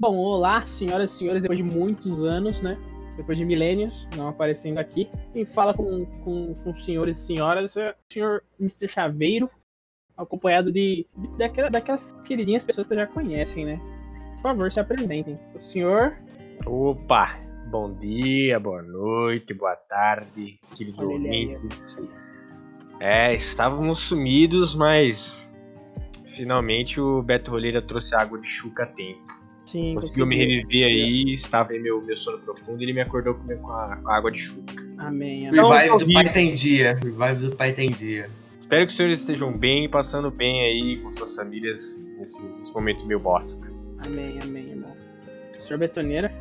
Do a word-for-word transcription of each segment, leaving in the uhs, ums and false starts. Bom, olá, senhoras e senhores, depois de muitos anos, né? Depois de milênios, não aparecendo aqui. Quem fala com, com, com senhores e senhoras é o senhor mister Chaveiro, acompanhado de, de daquela, daquelas queridinhas pessoas que já conhecem, né? Por favor, se apresentem. O senhor... Opa! Bom dia, boa noite, boa tarde, queridos ouvintes. É, estávamos sumidos, mas finalmente o Beto Roleira trouxe água de chuca a tempo. Sim, conseguiu me reviver aí, estava em meu, meu sono profundo e ele me acordou com a, com a água de chuva. Amém. amém. Revive do Pai tem dia. Revive do Pai tem dia. Espero que os senhores estejam bem, passando bem aí com suas famílias nesse, nesse momento meio bosta. Amém, amém, irmão. Senhor Betoneira?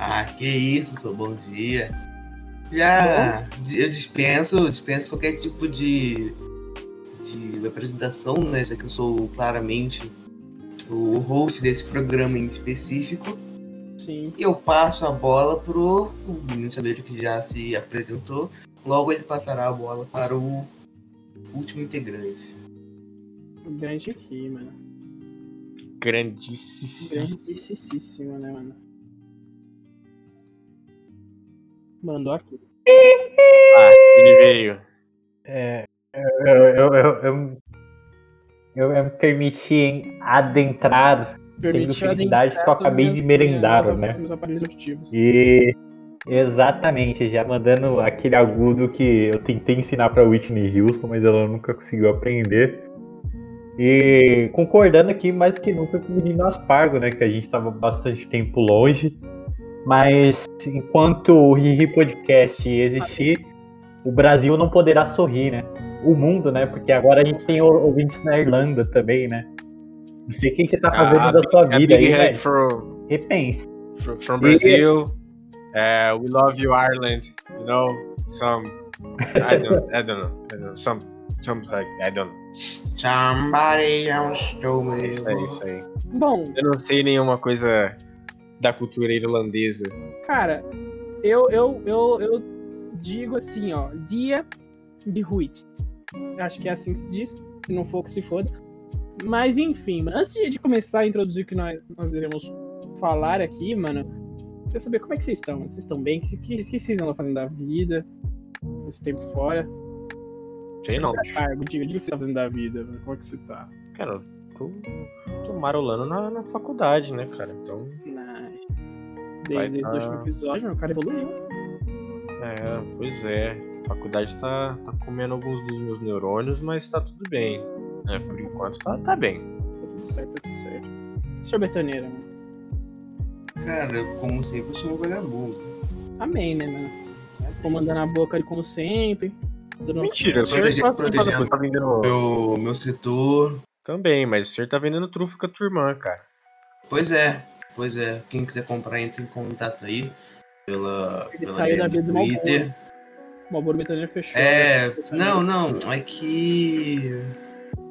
Ah, que isso, seu bom dia. Já bom. eu dispenso, dispenso qualquer tipo de, de apresentação, né? Já que eu sou claramente o host desse programa em específico. Sim. Eu passo a bola pro Bruno Chaveiro, que já se apresentou. Logo ele passará a bola para o último integrante. Grande aqui, mano. Grandíssimo. Grandíssimo, né, mano? Mandou aqui. Ah, ele veio. É. Eu. eu, eu, eu... Eu me permiti adentrar, tenho felicidade que eu acabei meus, de merendar, meus, né? Meus aparelhos auditivos. E exatamente, já mandando aquele agudo que eu tentei ensinar pra Whitney Houston, mas ela nunca conseguiu aprender. E concordando aqui mais que nunca com o menino Aspargo, né? Que a gente tava bastante tempo longe. Mas enquanto o Riri Podcast existir, o Brasil não poderá sorrir, né? O mundo, né? Porque agora a gente tem ouvintes na Irlanda também, né? Não sei o que você tá fazendo ah, da sua a vida aí, mas from, repense. From, from Brazil, uh, we love you Ireland, you know, some, I don't, I don't know, I don't know, some, some like, I don't know. Somebody else told me. Isso aí, isso aí. Bom. Eu não sei nenhuma coisa da cultura irlandesa. Cara, eu, eu, eu, eu digo assim, ó, dia de Huit. Acho que é assim que se diz, se não for que se foda. Mas enfim, mano, antes de começar a introduzir o que nós, nós iremos falar aqui, mano, quero saber como é que vocês estão, mano. Vocês estão bem? O que, que, que vocês andam fazendo da vida? Esse tempo fora? Sei não. Diga, diga o que você tá fazendo da vida, mano. Como é que você tá? Cara, eu tô, tô marolando na, na faculdade, né, cara? Então. Nice. Desde, desde tá... o último episódio, meu cara evoluiu. É, pois é. A faculdade tá, tá comendo alguns dos meus neurônios, mas tá tudo bem, né? Por enquanto tá, tá bem. Tá tudo certo, tá tudo certo. senhor Betoneira, mano. Cara, como sempre, eu sou um vagabundo. Amém, né, mano? Comandando a boca ali como sempre. Mentira, o senhor protegendo tá vendendo... meu, meu setor. Também, mas o senhor tá vendendo trufa com a tua irmã, cara. Pois é, pois é. Quem quiser comprar, entra em contato aí. Pela, pela saiu da vida do Twitter. O Malboro Betoneira fechou. É, né? não, não, é que...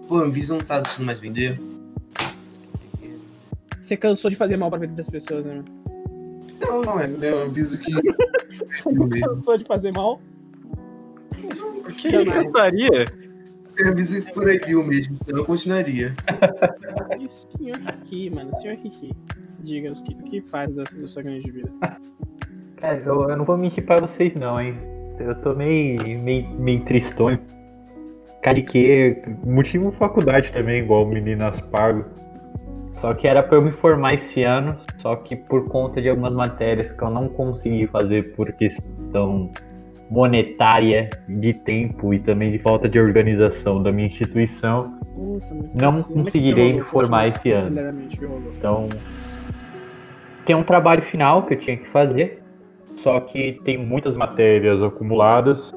Pô, a Anvisa não tá deixando mais vender. Você cansou de fazer mal pra vida das pessoas, né? Não, não, é eu aviso que... Você cansou de fazer mal? Não, por que eu cansaria? Eu aviso que proibiu mesmo, então eu continuaria. E o senhor Kiki, mano, o senhor Kiki, diga o que, o que faz da sua grande vida? É, eu, eu não vou mentir pra vocês não, hein? Eu tô meio, meio, meio tristonho. Cariqueiro. Motivo faculdade também, igual o menino Aspargo. Só que era pra eu me formar esse ano. Só que por conta de algumas matérias que eu não consegui fazer por questão monetária, de tempo e também de falta de organização da minha instituição, não conseguirei me formar esse ano. Então, tem um trabalho final que eu tinha que fazer. Só que tem muitas matérias acumuladas,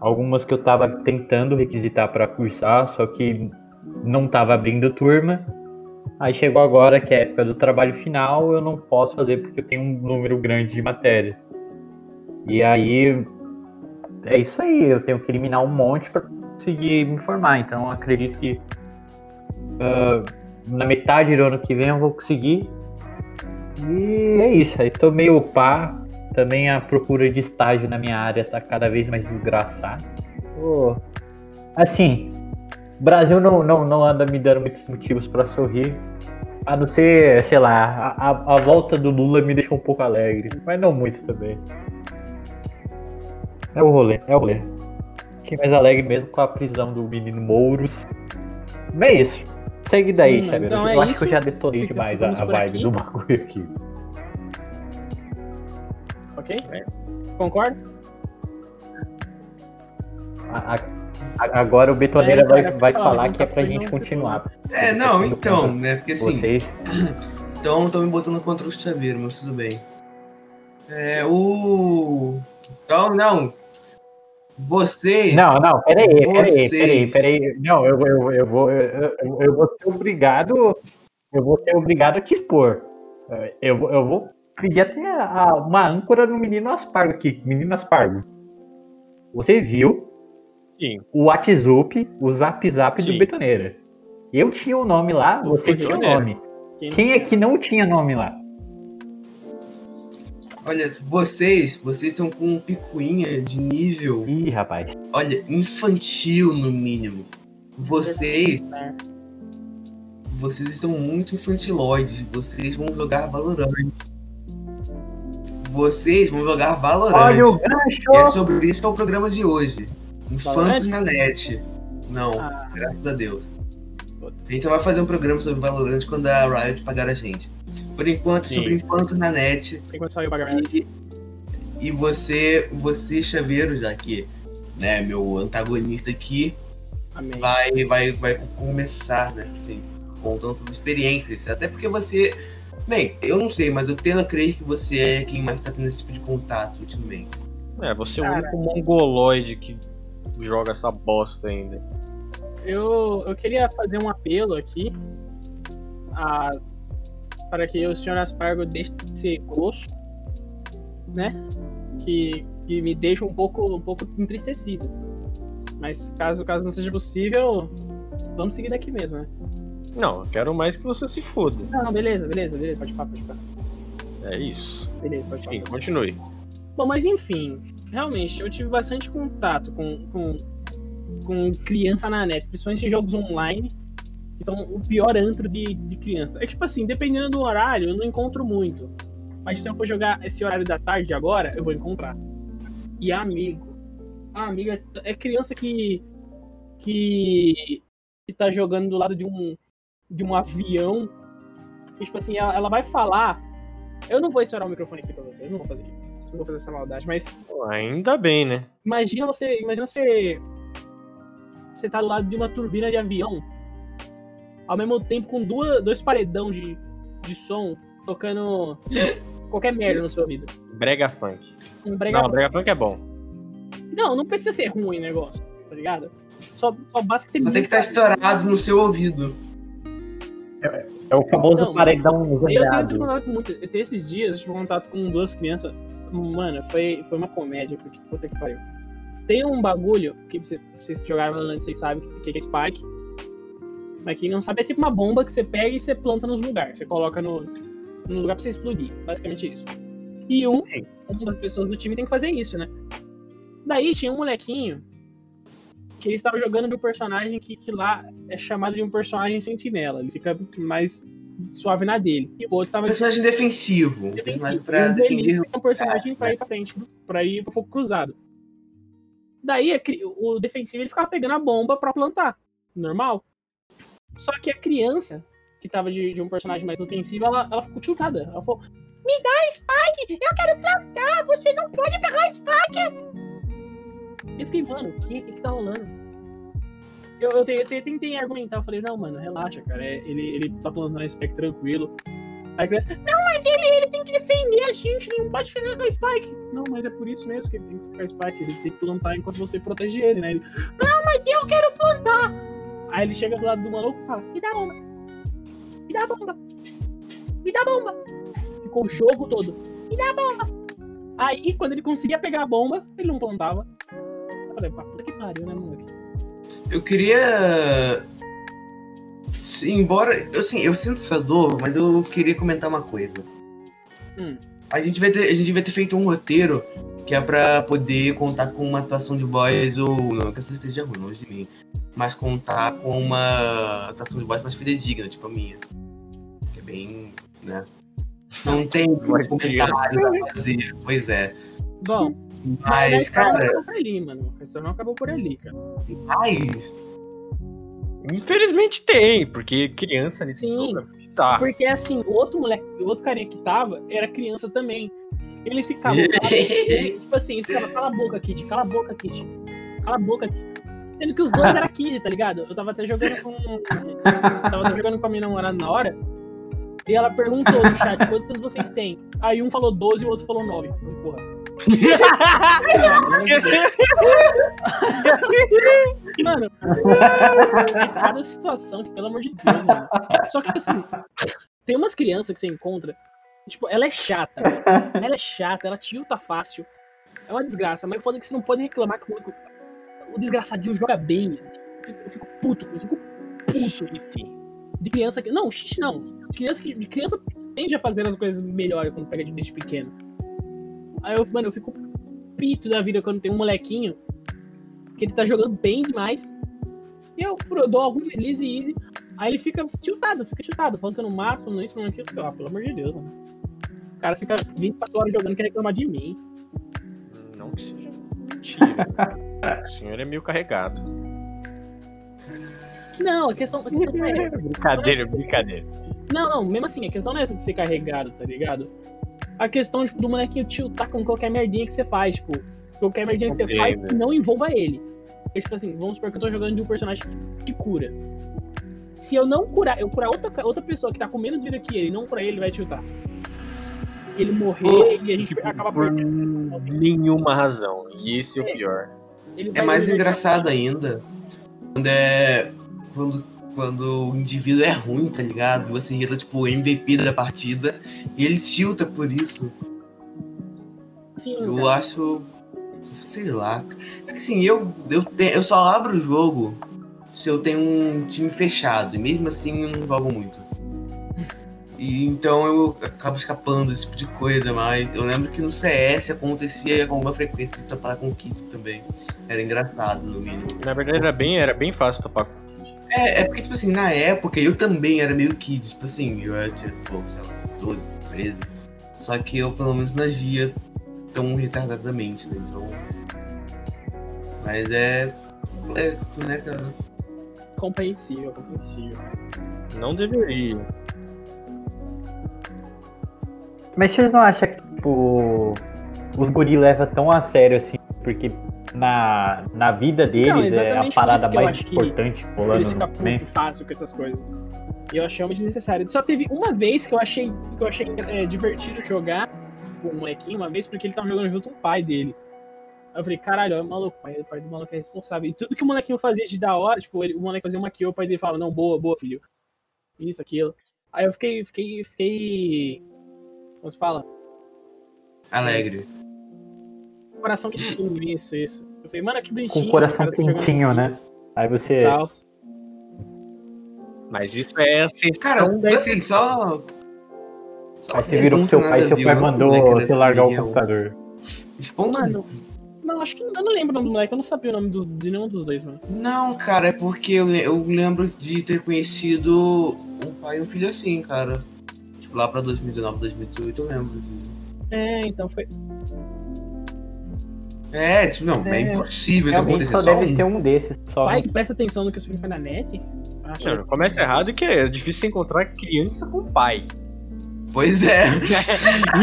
algumas que eu estava tentando requisitar para cursar, só que não estava abrindo turma. Aí chegou agora que é a época do trabalho final, eu não posso fazer porque eu tenho um número grande de matérias. E aí, é isso aí, eu tenho que eliminar um monte para conseguir me formar, então eu acredito que uh, na metade do ano que vem eu vou conseguir. E é isso, aí tô meio pá. Também a procura de estágio na minha área tá cada vez mais desgraçada. Oh. Assim, o Brasil não, não, não anda me dando muitos motivos pra sorrir. A não ser, sei lá, a, a volta do Lula me deixou um pouco alegre, mas não muito também. É o rolê, é o rolê. Fiquei mais alegre mesmo com a prisão do menino Mouros. Mas é isso. Segue daí, Xavier. Então eu é acho isso. que eu já detonei demais a, a vibe do bagulho aqui. Ok? É. Concorda? A, a, agora o Betoneira é, vai, vai falar, falar que é pra gente continuar. É, não, então, né? Porque assim. Então, estão me botando contra o Xavier, mas tudo bem. É, o. Então, não. Vocês. Não, não, peraí, peraí, peraí, peraí. Não, eu, eu, eu, vou, eu, eu vou ser obrigado. Eu vou ser obrigado a te expor. Eu, eu vou pedir até a, a, uma âncora no Menino Aspargo aqui. Menino Aspargo. Você viu Sim. o WhatsApp, o Zap Zap Sim. do Betoneira. Eu tinha o um nome lá, você tinha o um nome. Quem, Quem é que não tinha nome lá? Olha, vocês, vocês estão com um picuinha de nível... Ih, rapaz. Olha, infantil no mínimo. Vocês... Vocês estão muito infantiloides. Vocês vão jogar Valorant. Vocês vão jogar Valorant. Olha o gancho! E é sobre isso que é o programa de hoje. Infantos na net. Não, ah. graças a Deus. A gente vai fazer um programa sobre Valorant quando a Riot pagar a gente. Por enquanto, Sim. sobre infantos na net. Por enquanto saiu pagar a gente. E você, você Chaveiro, já que, né, meu antagonista aqui, Amém. vai, vai, vai começar, né, assim, contando suas experiências. Até porque você, bem, eu não sei, mas eu tendo a crer que você é quem mais tá tendo esse tipo de contato ultimamente. É, você é o único mongoloide que joga essa bosta ainda. Eu, eu queria fazer um apelo aqui a, para que o senhor Aspargo deixe de ser grosso, né? Que, que me deixa um pouco, um pouco entristecido. Mas caso, caso não seja possível, vamos seguir daqui mesmo, né? Não, eu quero mais que você se foda. Não, não, beleza, beleza, beleza, pode falar, pode falar. É isso. Beleza, pode falar. Sim, continue. Bom, mas enfim, realmente, eu tive bastante contato com... com com criança na net, principalmente em jogos online, que são o pior antro de, de criança. É tipo assim, dependendo do horário, eu não encontro muito. Mas se eu for jogar esse horário da tarde agora, eu vou encontrar. E amigo. A amiga é criança que, que, que tá jogando do lado de um, de um avião. E, tipo assim, ela, ela vai falar... Eu não vou estourar o microfone aqui pra vocês, não vou fazer isso. Não vou fazer essa maldade, mas... Ainda bem, né? Imagina você... Imagina você... Você tá do lado de uma turbina de avião, ao mesmo tempo com duas, dois paredão de, de som tocando qualquer merda no seu ouvido. Brega funk. Um brega não, funk. Brega funk é bom. Não, não precisa ser ruim o negócio, tá ligado? Só, só basta que tem... Só tem que estar tá estourado no seu ouvido. É, é o famoso então, paredão zerado. Eu, eu tenho esses dias, eu tive contato com duas crianças. Mano, foi, foi uma comédia, porque puta que pariu. Tem um bagulho, que vocês que jogaram Valorant, vocês sabem o que é Spike. Mas quem não sabe é tipo uma bomba que você pega e você planta nos lugares. Você coloca no, no lugar pra você explodir. Basicamente isso. E um, uma das pessoas do time tem que fazer isso, né? Daí tinha um molequinho que ele estava jogando de um personagem que, que lá é chamado de um personagem sentinela. Ele fica mais suave na dele. E o outro tava... Personagem defensivo. defensivo. Pra um defender... um personagem pra ir pra frente, pra ir pro fogo cruzado. Daí o defensivo ele ficava pegando a bomba pra plantar, normal. Só que a criança, que tava de, de um personagem mais ofensivo, ela, ela ficou tiltada. Ela falou, me dá a Spike, eu quero plantar, você não pode pegar a Spike. Eu fiquei, mano, o que que tá rolando? Eu, eu, eu, eu tentei argumentar, eu falei, não, mano, relaxa, cara, é, ele, ele tá plantando a Spike tranquilo. Aí a criança, não, mas ele, ele tem que defender a gente, ele não pode chegar com a Spike. Não, mas é por isso mesmo que ele tem que ficar Spike, ele tem que plantar enquanto você protege ele, né? Ele, não, mas eu quero plantar. Aí ele chega do lado do maluco e fala, me dá bomba, me dá bomba, me dá bomba. Ficou o jogo todo, me dá bomba. Aí quando ele conseguia pegar a bomba, ele não plantava. Eu falei, pá, puta que pariu, né, moleque? Eu queria... Embora, assim, eu sinto essa dor, mas eu queria comentar uma coisa. Hum. A gente vai ter, a gente vai ter feito um roteiro que é pra poder contar com uma atuação de voz ou... Não, que essa esteja ruim, longe de mim. Mas contar com uma atuação de voz mais fidedigna, tipo a minha. Que bem, né? Não tem mais comentário a fazer. Pois é. Bom, mas, mas cara... acabou por ali, mano. O não acabou por ali, cara. Mas... infelizmente tem, porque criança nesse jogo é bizarro. Porque assim, o outro moleque, o outro carinha que tava, era criança também. Ele ficava, ele, tipo assim, ele ficava, cala a boca, Kid, cala a boca, Kid, cala a boca, Kid. Sendo que os dois eram Kid, tá ligado? Eu tava até jogando com. Eu tava até jogando com a minha namorada na hora. E ela perguntou no chat, quantos anos vocês têm? Aí um falou doze e o outro falou nove. Porra. Mano, é cada situação, pelo amor de Deus, mano. Só que assim, tem umas crianças que você encontra. Tipo, ela é chata, ela é chata, ela tilta fácil. É uma desgraça, mas foda que você não pode reclamar que o, o desgraçadinho joga bem. Eu fico puto, eu fico puto de, de criança que... Não, xixi não. De criança, de criança tende a fazer as coisas melhores quando pega de desde pequeno. Aí eu, mano, eu fico pito da vida quando tem um molequinho que ele tá jogando bem demais. E eu, eu dou algum deslize e easy. Aí ele fica tiltado, fica tiltado, falando que eu não mato, falando isso, falando aquilo, sei lá, pelo amor de Deus, mano. O cara fica vinte e quatro horas jogando e quer reclamar de mim. Não que seja mentira. O senhor é meio carregado. Não, a questão, a questão não é essa. Brincadeira, brincadeira. Não, não, mesmo assim, a questão não é essa de ser carregado, tá ligado? A questão, tipo, do molequinho tiltar com qualquer merdinha que você faz, tipo, qualquer merdinha que você faz que não envolva ele. Eu, tipo assim, vamos supor que eu tô jogando de um personagem que cura. Se eu não curar, eu curar outra, outra pessoa que tá com menos vida que ele, não curar ele, ele vai tiltar. Ele morrer oh, e a gente tipo, acaba perdendo. Por nenhuma razão. E esse é o pior. É mais engraçado ainda quando é. Quando, quando o indivíduo é ruim, tá ligado? Você irrita, tipo, o M V P da partida e ele tilta por isso. Sim, eu cara. acho. Sei lá. É que assim, eu, eu, te, eu só abro o jogo se eu tenho um time fechado. E mesmo assim eu não jogo muito. E então eu acabo escapando desse tipo de coisa, mas eu lembro que no C S acontecia com alguma frequência de topar com o Kid também. Era engraçado, no mínimo. Na verdade era bem, era bem fácil topar com o Kid. É, é porque tipo assim, na época eu também era meio Kid, tipo assim, eu tinha, tipo, sei lá, doze, treze. Só que eu pelo menos não agia tão retardadamente, né? Então. Mas é. Complexo, né, cara? Compreensível, compreensível. Não deveria. Mas vocês não acham que, tipo, os guri levam tão a sério assim? Porque na, na vida deles não, é a parada mais importante rolando. Eles ficam muito fácil com essas coisas. E eu achei muito desnecessário. Só teve uma vez que eu achei, que eu achei é, divertido jogar com o molequinho, uma vez, porque ele tava jogando junto com o pai dele. Aí eu falei, caralho, olha o maluco, o pai do maluco é responsável. E tudo que o molequinho fazia de da hora, tipo, ele, o moleque fazia uma kill, o pai dele falava, não, boa, boa, filho. Isso, aquilo. Aí eu fiquei, fiquei, fiquei... Como se fala? Alegre. Coração quentinho, isso, isso. Eu falei, mano, que bonitinho. Com o coração quentinho, tá, né? Aí você... Tals. Mas isso é... Assim, cara, daí assim, só... só... Aí você virou pro seu pai e seu pai mandou você largar o computador. Responda, não. Não, acho que eu não lembro o nome do moleque, eu não sabia o nome do, de nenhum dos dois, mano. Não, cara, é porque eu, eu lembro de ter conhecido um pai e um filho assim, cara. Tipo, lá pra dois mil e dezenove, dois mil e dezoito eu lembro. De... É, então foi... É, tipo, não, é, é impossível isso acontecer só só deve um... ter um desses, só. Pai, presta atenção no que o filho faz na net. Ah, cara, começa errado que é difícil encontrar criança com pai. Pois é.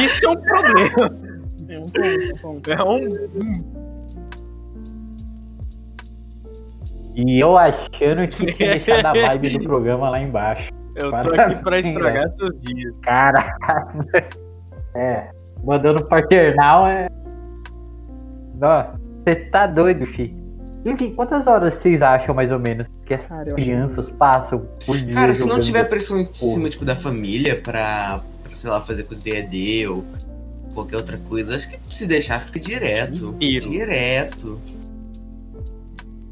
Isso é um problema. É um ponto, é um ponto. E eu achando que tinha deixado a vibe do programa lá embaixo. Eu Para tô aqui mim, pra estragar é. seus dias. Caralho. É, mandando paternal é... Nossa, você tá doido, fi. Enfim, quantas horas vocês acham, mais ou menos, que essas Cara, crianças achei... passam por dia? Cara, se não tiver pressão em cima, tipo, da família pra, pra, sei lá, fazer coisa de D e D ou... qualquer outra coisa, acho que se deixar fica direto, Inteiro. direto.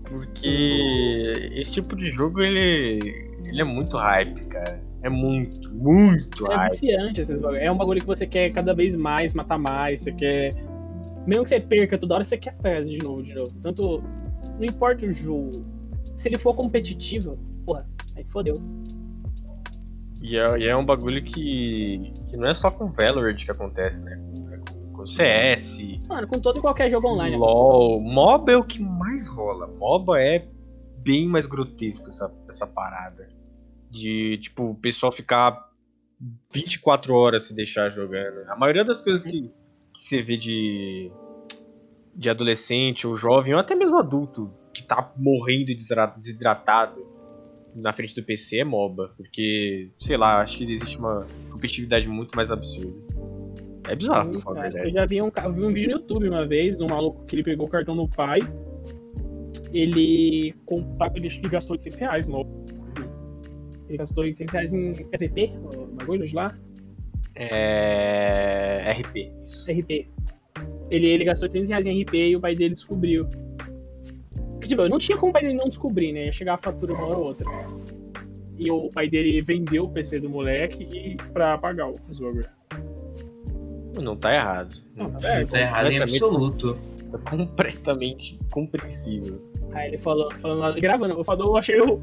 Porque esse tipo de jogo, ele, ele é muito hype, cara. É muito, muito é hype. É viciante esses bagulho. É um bagulho que você quer cada vez mais, matar mais, você quer... Mesmo que você perca toda hora, você quer festa de novo, de novo. Tanto, não importa o jogo. Se ele for competitivo, porra, aí fodeu. E é, e é um bagulho que, que não é só com Valorant que acontece, né? Com C S. Mano, com todo e qualquer jogo online. LOL. Né? MOBA é o que mais rola. MOBA é bem mais grotesco essa, essa parada. De, tipo, o pessoal ficar vinte e quatro horas se deixar jogando. A maioria das coisas que, que você vê de, de adolescente ou jovem, ou até mesmo adulto, que tá morrendo desidratado na frente do P C é MOBA, porque, sei lá, acho que existe uma competitividade muito mais absurda. É bizarro, sim, cara, verdade. Eu já vi um, vi um vídeo no YouTube uma vez, um maluco que ele pegou o cartão do pai, ele, ele gastou oitocentos reais no... Ele gastou oitocentos reais em R P, bagulhos lá? É... R P, isso. R P. Ele, ele gastou oitocentos reais em R P e o pai dele descobriu. Tipo, não tinha como o pai dele não descobrir, né? Ia chegar a fatura uma hora ou outra. E o pai dele vendeu o P C do moleque e pra pagar o jogo. Não tá errado. Não, não tá errado, tá errado em absoluto. Tá completamente compreensível. Aí ele falou, falando, gravando, eu, falou, eu achei o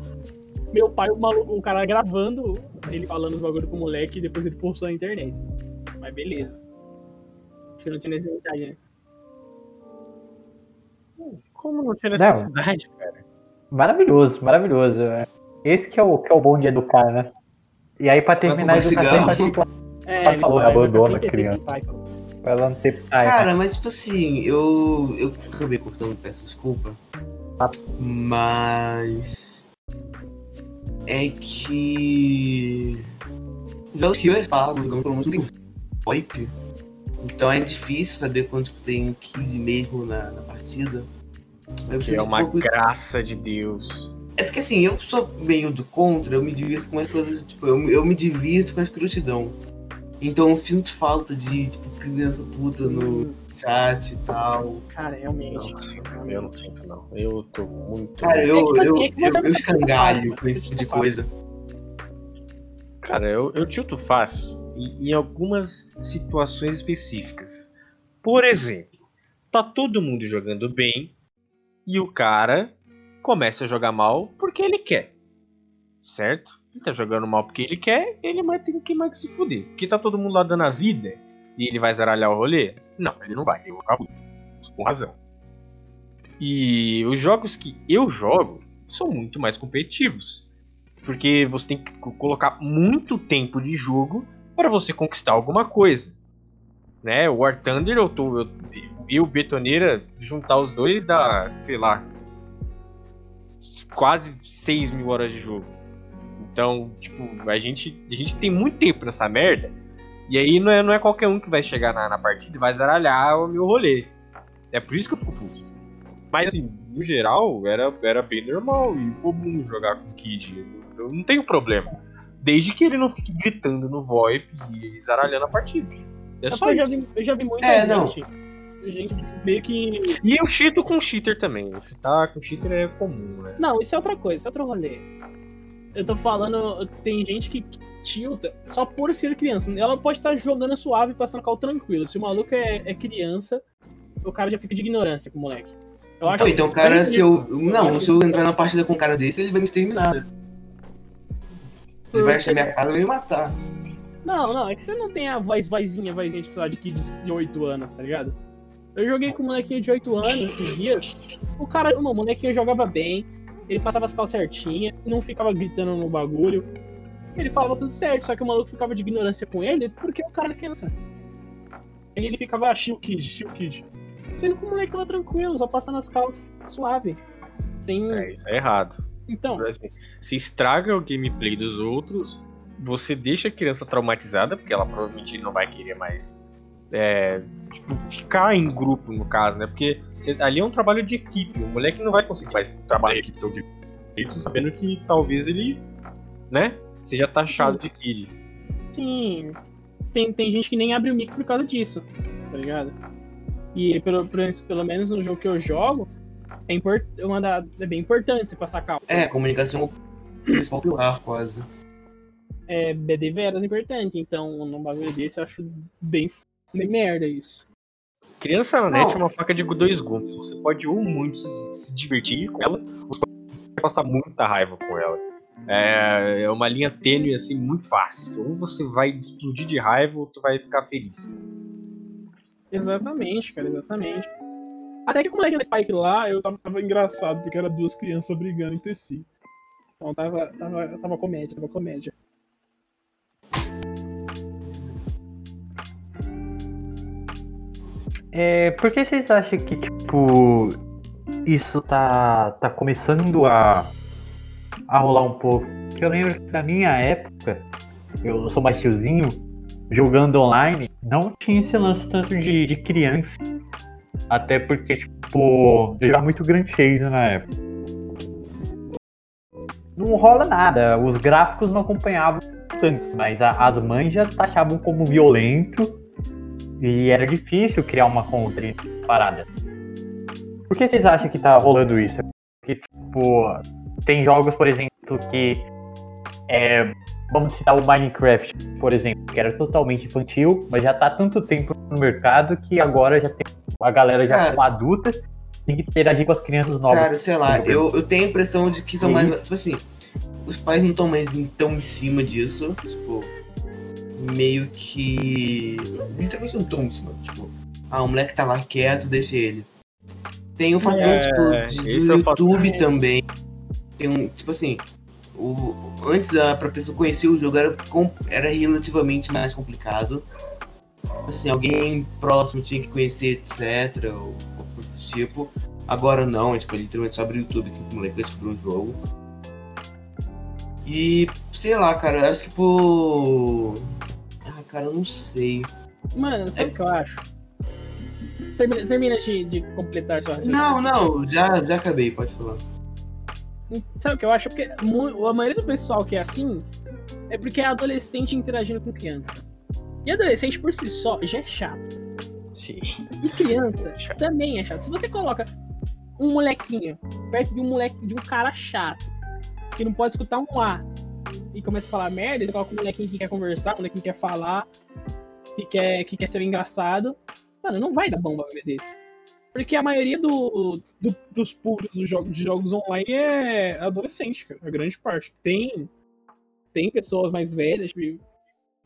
meu pai, o, maluco, o cara gravando, ele falando os bagulho pro moleque e depois ele postou na internet. Mas beleza. Acho que não tinha necessidade, né? Hum. Como não tinha necessidade, não, cara? Maravilhoso, maravilhoso. Né? Esse que é, o, que é o bom de educar, né? E aí, pra terminar, ele tá É, ele falou, abandona a criança. Pra ela não ter pai. Cara, mas tipo assim, eu. Eu acabei cortando, peço desculpa. Mas. É que. Jogos que eu ia falar, jogando pelo mundo tem VoIP. Então é difícil saber quanto tem kid mesmo na, na partida. Que é uma um pouco... graça de Deus. É porque assim, eu sou meio do contra, eu me divirto com as coisas, tipo, eu, eu me divirto com a escrotidão. Então eu sinto falta de, tipo, criança puta no chat e tal. Cara, realmente. Não, não sinto, eu não sinto, não. Eu tô muito. Cara, eu, eu, eu, eu, eu escangalho com esse tipo de coisa. Cara, eu, eu tilto fácil em, em algumas situações específicas. Por exemplo, tá todo mundo jogando bem. E o cara começa a jogar mal porque ele quer, certo? Ele tá jogando mal porque ele quer, ele tem que mais se fuder. Porque tá todo mundo lá dando a vida e ele vai zaralhar o rolê? Não, ele não vai, ele vai ficar com razão. E os jogos que eu jogo são muito mais competitivos. Porque você tem que colocar muito tempo de jogo para você conquistar alguma coisa. Né, o War Thunder, eu tô... Eu, e o Betoneira, juntar os dois dá, sei lá, quase seis mil horas de jogo. Então, tipo, a gente, a gente tem muito tempo nessa merda. E aí não é, não é qualquer um que vai chegar na, na partida e vai zaralhar o meu rolê. É por isso que eu fico puto. Mas, assim, no geral, era, era bem normal e comum jogar com o Kid. Eu não tenho problema. Desde que ele não fique gritando no VoIP e zaralhando a partida. É só eu, já vi, eu já vi muita é, gente... Não. Gente meio que... E eu cheato com cheater também. Cheatar com cheater é comum, né? Não, isso é outra coisa, isso é outro rolê. Eu tô falando, tem gente que tilta só por ser criança. Ela pode estar jogando suave e passando cal tranquilo. Se o maluco é, é criança, o cara já fica de ignorância com o moleque. Eu acho não, então, que cara, se eu... eu. Não, se eu entrar numa partida com um cara desse, ele vai me exterminar. Ele vai achar minha casa e vai me matar. Não, não, é que você não tem a voz, vozinha, vozinha de pessoal de dezoito anos, tá ligado? Eu joguei com um molequinho de oito anos esses dias. O cara, o molequinho jogava bem, ele passava as calças certinhas, não ficava gritando no bagulho. Ele falava tudo certo, só que o maluco ficava de ignorância com ele porque o cara era criança. Ele ficava chill kid, chill kid. Sendo que o moleque tava tranquilo, só passando as calças suave. Sem... É, isso é errado. Então. Você estraga o gameplay dos outros, você deixa a criança traumatizada, porque ela provavelmente não vai querer mais. É, tipo, ficar em grupo, no caso, né? Porque ali é um trabalho de equipe. O moleque não vai conseguir mais trabalhar em equipe todo dia, sabendo que talvez ele, né, seja taxado de kid. Sim. Tem, tem gente que nem abre o mic por causa disso, tá ligado? E pelo, pelo menos no jogo que eu jogo, é, import, uma da, é bem importante você passar calma. É, comunicação principal pilar, quase. É, é deveras importante. Então, num bagulho desse, eu acho bem. Nem merda isso. Criança na net é uma faca de dois gumes. Você pode ou muito se, se divertir com ela, ou você pode passar muita raiva com ela. É, é uma linha tênue, assim, muito fácil. Ou você vai explodir de raiva, ou tu vai ficar feliz. Exatamente, cara, exatamente. Até que com o moleque da Spike lá, eu tava, tava engraçado, porque era duas crianças brigando entre si. Então tava, tava, tava comédia, tava comédia. É, por que vocês acham que, tipo, isso tá, tá começando a, a rolar um pouco? Porque eu lembro que na minha época, eu sou mais tiozinho, jogando online, não tinha esse lance tanto de, de criança. Até porque, tipo, eu jogava muito Grand Chase na época. Não rola nada, os gráficos não acompanhavam tanto, mas a, as mães já taxavam como violento. E era difícil criar uma contra e parada. Por que vocês acham que tá rolando isso? Porque, tipo, tem jogos, por exemplo, que... É, vamos citar o Minecraft, por exemplo, que era totalmente infantil, mas já tá há tanto tempo no mercado que agora já tem a galera já cara, adulta, tem que interagir com as crianças novas. Cara, sei lá, eu, eu tenho a impressão de que são é mais... Isso? Tipo assim, os pais não estão mais tão em cima disso, tipo... meio que... literalmente um tom, tipo... Ah, o moleque tá lá quieto, deixa ele. Tem o fator, é, tipo, de, do YouTube é também. Tem um, tipo assim... O, antes, a, pra pessoa conhecer o jogo, era, era relativamente mais complicado. Assim, alguém próximo tinha que conhecer, etcétera. Ou coisa do tipo. Agora não, é, tipo, literalmente só abrir o YouTube que o moleque descobriu o jogo. E, sei lá, cara, acho que por... Cara, eu não sei. Mano, sabe o é... que eu acho? Termina, termina de, de completar sua... Não, não, já, já acabei, pode falar. Sabe o que eu acho? Porque a maioria do pessoal que é assim é porque é adolescente interagindo com criança. E adolescente por si só já é chato. E criança também é chato. Se você coloca um molequinho perto de um moleque, de um cara chato, que não pode escutar um A, e começa a falar merda, ele coloca o molequinho que quer conversar, o molequinho que quer falar, que quer, que quer ser engraçado. Mano, não vai dar bom um bagulho desse. Porque a maioria do, do, dos públicos dos jogos, de jogos online é adolescente, cara. A grande parte. Tem, tem pessoas mais velhas e,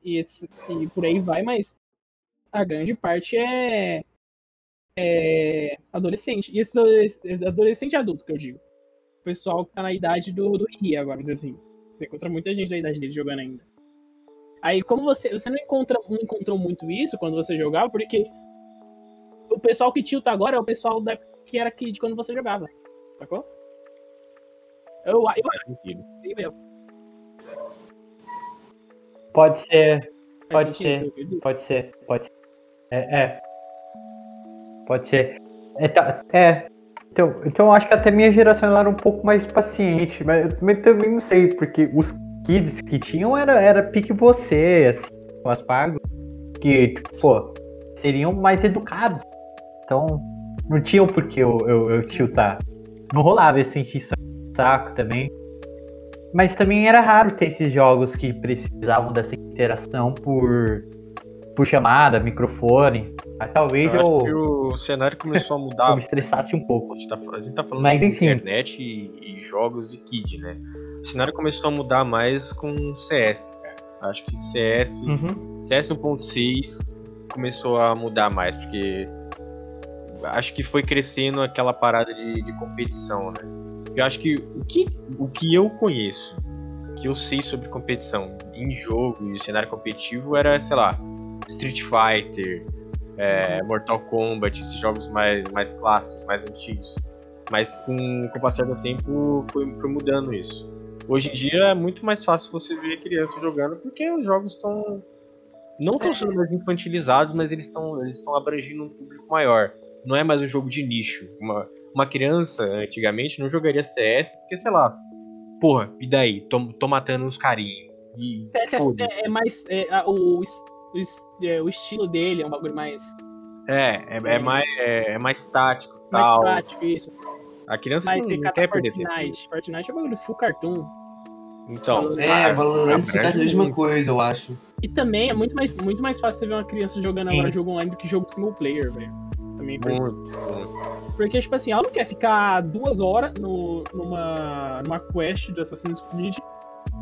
e, e por aí vai, mas a grande parte é, é adolescente. E esse adolescente é adulto, que eu digo. O pessoal que tá na idade do, do I A agora, mas assim... Você encontra muita gente da idade dele jogando ainda. Aí, como você... Você não, encontra, não encontrou muito isso quando você jogava, porque o pessoal que tilta agora é o pessoal da, que era kid quando você jogava. Sacou? Eu acho. Pode ser. Pode ser. Pode ser. Pode ser. É, é. Pode ser. É, tá, é. Então, então, acho que até minha geração ela era um pouco mais paciente, mas eu também, também não sei, porque os kids que tinham era, era pique você, assim, com as pagos, que, pô, seriam mais educados. Então, não tinham por que eu, eu, eu tiltar. Não rolava esse enchição de saco também. Mas também era raro ter esses jogos que precisavam dessa interação por, por chamada, microfone. Mas talvez eu, eu... Acho que o cenário começou a mudar. Eu me estressasse um pouco. A gente tá, a gente tá falando Mas, de enfim. internet e, e jogos e kid, né? O cenário começou a mudar mais com C S, cara. Acho que C S, uhum. C S um ponto seis começou a mudar mais, porque acho que foi crescendo aquela parada de, de competição, né? Eu acho que o, que o que eu conheço, o que eu sei sobre competição em jogo e cenário competitivo era, sei lá, Street Fighter... É, Mortal Kombat, esses jogos mais, mais clássicos, mais antigos. Mas com, com o passar do tempo foi, foi mudando isso. Hoje em dia é muito mais fácil você ver criança jogando, porque os jogos estão... Não estão sendo mais infantilizados, mas eles estão eles estão abrangindo um público maior. Não é mais um jogo de nicho. Uma, uma criança, antigamente, não jogaria C S, porque, sei lá... Porra, e daí? Tô, tô matando uns carinhos. É, é mais... É, a, o... O, é, o estilo dele é um bagulho mais... É, é, é, mais, é, é mais tático e tal. Mais tático, isso. A criança Mas, não, não quer perder tempo. Fortnite é um bagulho full cartoon. Então... Valorant, é, Valorant se trata da mesma coisa, eu acho. E também é muito mais, muito mais fácil você ver uma criança jogando Sim. agora jogo online do que jogo single player, velho. Também por... Porque, tipo assim, ela não quer ficar duas horas no, numa, numa quest do Assassin's Creed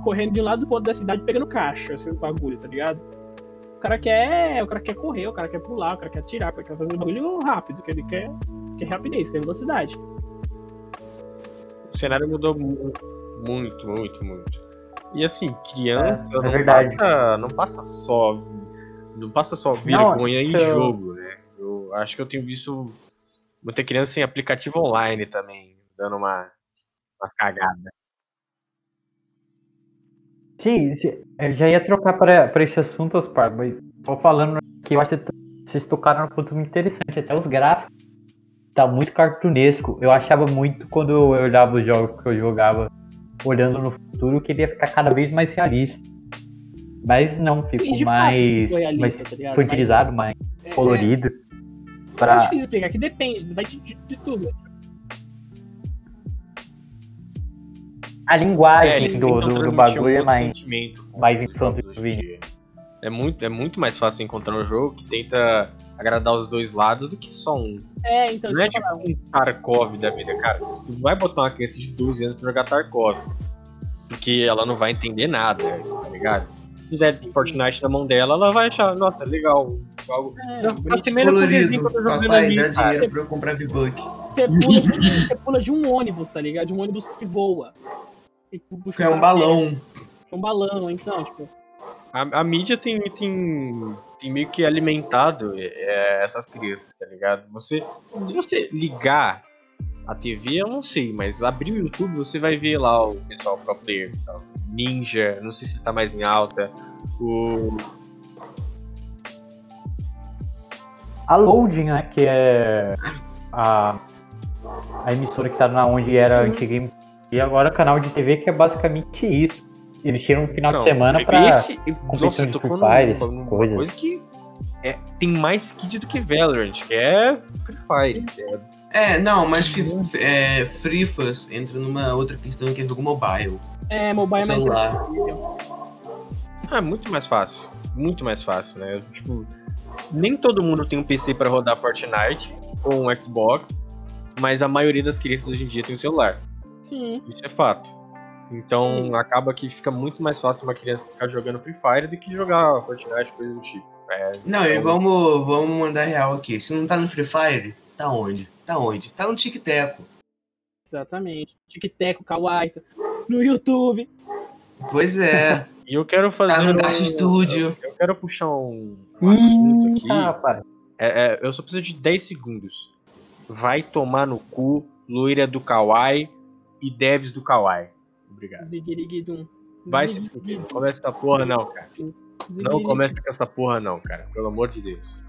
correndo de um lado pro outro da cidade pegando caixa, esses bagulho, tá ligado? O cara quer. O cara quer correr, o cara quer pular, o cara quer atirar, o cara quer fazer um bagulho rápido, que ele quer, quer rapidez, quer velocidade. O cenário mudou muito, muito, muito. E assim, criança é, não, é passa, não passa só. Não passa só vergonha em jogo, né? Eu acho que eu tenho visto muita criança em aplicativo online também, dando uma, uma cagada. Sim, eu já ia trocar para esse assunto, Ospar, mas só falando que eu acho que vocês tocaram num ponto muito interessante, até os gráficos. Tá muito cartunesco. Eu achava muito, quando eu olhava os jogos que eu jogava, olhando no futuro, eu queria ficar cada vez mais realista. Mas não, ficou mais, mais fertilizado, mais é, colorido. É, pra... é difícil explicar, que depende, vai de, de, de tudo. A linguagem é, do, do, do bagulho um é mais, mais infantil do vídeo. É muito, é muito mais fácil encontrar um jogo que tenta agradar os dois lados do que só um. É, então, não é tipo falar. Um Tarkov da vida, cara. Tu não vai botar uma criança de doze anos pra jogar Tarkov, porque ela não vai entender nada, tá ligado? Se fizer Fortnite na mão dela, ela vai achar, nossa, legal, algo... É, não, é colorido, papai, dá dinheiro pra eu comprar V-Buck. Você pula, você pula de um ônibus, tá ligado? De um ônibus que voa. É um balão. É um balão, então, tipo... A, a mídia tem, tem, tem meio que alimentado é, essas crianças, tá ligado? Você, se você ligar a T V, eu não sei, mas abrir o YouTube, você vai ver lá o pessoal pro player, sabe? Ninja, não sei se tá mais em alta, o... A Loading, né, que é a, a emissora que tá na onde era antiga, e agora canal de T V, que é basicamente isso. Eles tiram um final então, de semana pra esse, competição nossa, de Free Fire, essas coisas. Coisa que é, tem mais kid do que Valorant, que é Free Fire. É, é não, mas que é, Free Fuzz entra numa outra questão que é jogo mobile. É, mobile é mais fácil. Ah, muito mais fácil. Muito mais fácil, né? Tipo, nem todo mundo tem um P C pra rodar Fortnite ou um Xbox, mas a maioria das crianças hoje em dia tem um celular. Sim. Isso é fato. Então, sim, acaba que fica muito mais fácil uma criança ficar jogando Free Fire do que jogar Fortnite, coisa do tipo. É, não, então... e vamos, vamos mandar real aqui. Se não tá no Free Fire, tá onde? Tá onde? Tá no TikTok. Exatamente. TikTok, Kawaii, no YouTube. Pois é. E eu quero fazer. Tá no um... Dash Studio. Eu, eu quero puxar um, um assunto aqui. Ah, rapaz. É, é, eu só preciso de dez segundos. Vai tomar no cu, loira do Kawaii e devs do Kawaii. Obrigado. Vai se fuder. Não começa com essa porra, não, cara. Não começa com essa porra, não, cara. Pelo amor de Deus.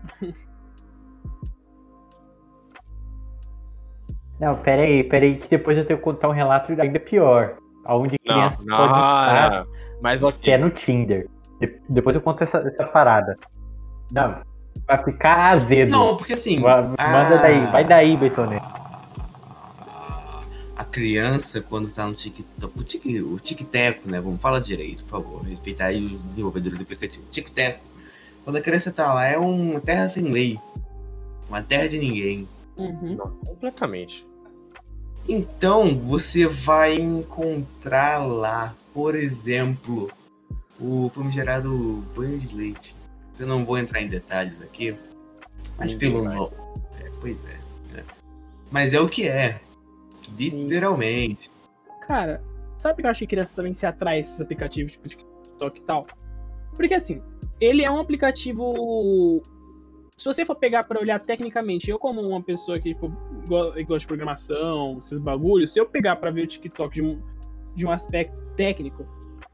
Não, pera aí, pera aí, que depois eu tenho que contar um relato ainda pior. Aonde criança não, pode estar, mas ok. Que é no Tinder. De- depois eu conto essa, essa parada. Não, vai ficar azedo. Não, porque assim... Vai, ah, manda daí, vai daí, Betonê. A criança, quando tá no TikTok... O TikTok, o TikTok, né? Vamos falar direito, por favor. Respeitar aí os desenvolvedores do aplicativo. TikTok. Quando a criança tá lá, é uma terra sem lei. Uma terra de ninguém. Uhum. Não, completamente. Então, você vai encontrar lá, por exemplo, o famigerado banho de leite. Eu não vou entrar em detalhes aqui, mas não pelo nome. É, pois é, é. Mas é o que é. Literalmente. Cara, sabe que eu acho que criança também se atrai a esses aplicativos tipo TikTok e tal? Porque assim, ele é um aplicativo... Se você for pegar pra olhar tecnicamente, eu como uma pessoa que tipo, gosta de programação, esses bagulhos, se eu pegar pra ver o TikTok de um, de um aspecto técnico,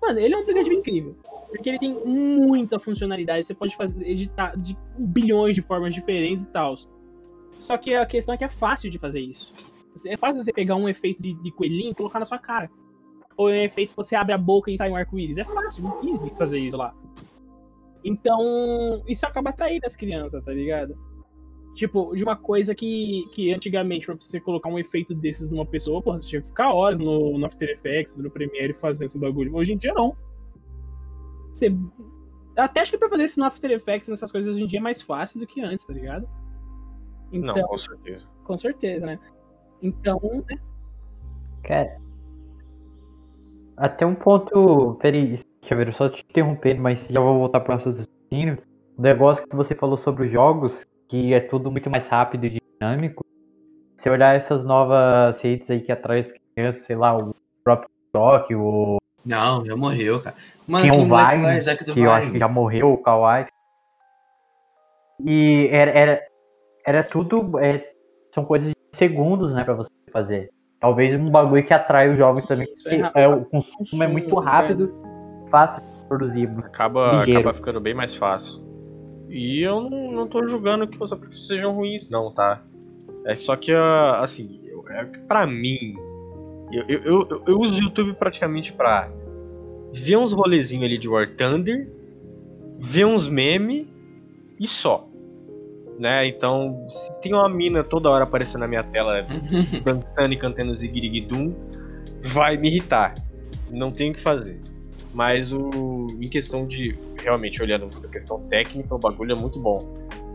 mano, ele é um aplicativo incrível. Porque ele tem muita funcionalidade, você pode fazer, editar de bilhões de formas diferentes e tal. Só que a questão é que é fácil de fazer isso. É fácil você pegar um efeito de, de coelhinho e colocar na sua cara. Ou é um efeito que você abre a boca e sai um arco-íris. É fácil, é easy fazer isso lá. Então, isso acaba atraindo as crianças, tá ligado? Tipo, de uma coisa que, que antigamente, pra você colocar um efeito desses numa pessoa, porra, você tinha que ficar horas no, no After Effects, no Premiere, fazendo esse bagulho. Hoje em dia, não. Você... Até acho que pra fazer isso no After Effects, nessas coisas, hoje em dia é mais fácil do que antes, tá ligado? Então, não, com certeza. Com certeza, né? Então, né? Cara... Até um ponto, peraí, Xavier, só te interrompendo, mas já vou voltar para o assunto do raciocínio. O negócio que você falou sobre os jogos, que é tudo muito mais rápido e dinâmico. Se olhar essas novas redes aí que atrás das crianças, sei lá, o próprio TikTok, o... Não, já morreu, cara. Mano, tinha o Vine, que, que eu acho que já morreu, o Kawaii. E era, era, era tudo... É, são coisas de segundos, né, pra você fazer. Talvez um bagulho que atrai os jovens também, porque é, é, o consumo sim, é muito rápido, é. Fácil de produzir. Acaba, acaba ficando bem mais fácil. E eu não, não tô julgando que os aplicativos sejam ruins, não, tá? É só que, assim, pra mim, eu, eu, eu, eu uso o YouTube praticamente pra ver uns rolezinhos ali de War Thunder, ver uns memes e só. Né? Então, se tem uma mina toda hora aparecendo na minha tela cantando e cantando zigirigidum, vai me irritar. Não tem o que fazer. Mas o, em questão de, realmente, olhando a questão técnica, o bagulho é muito bom.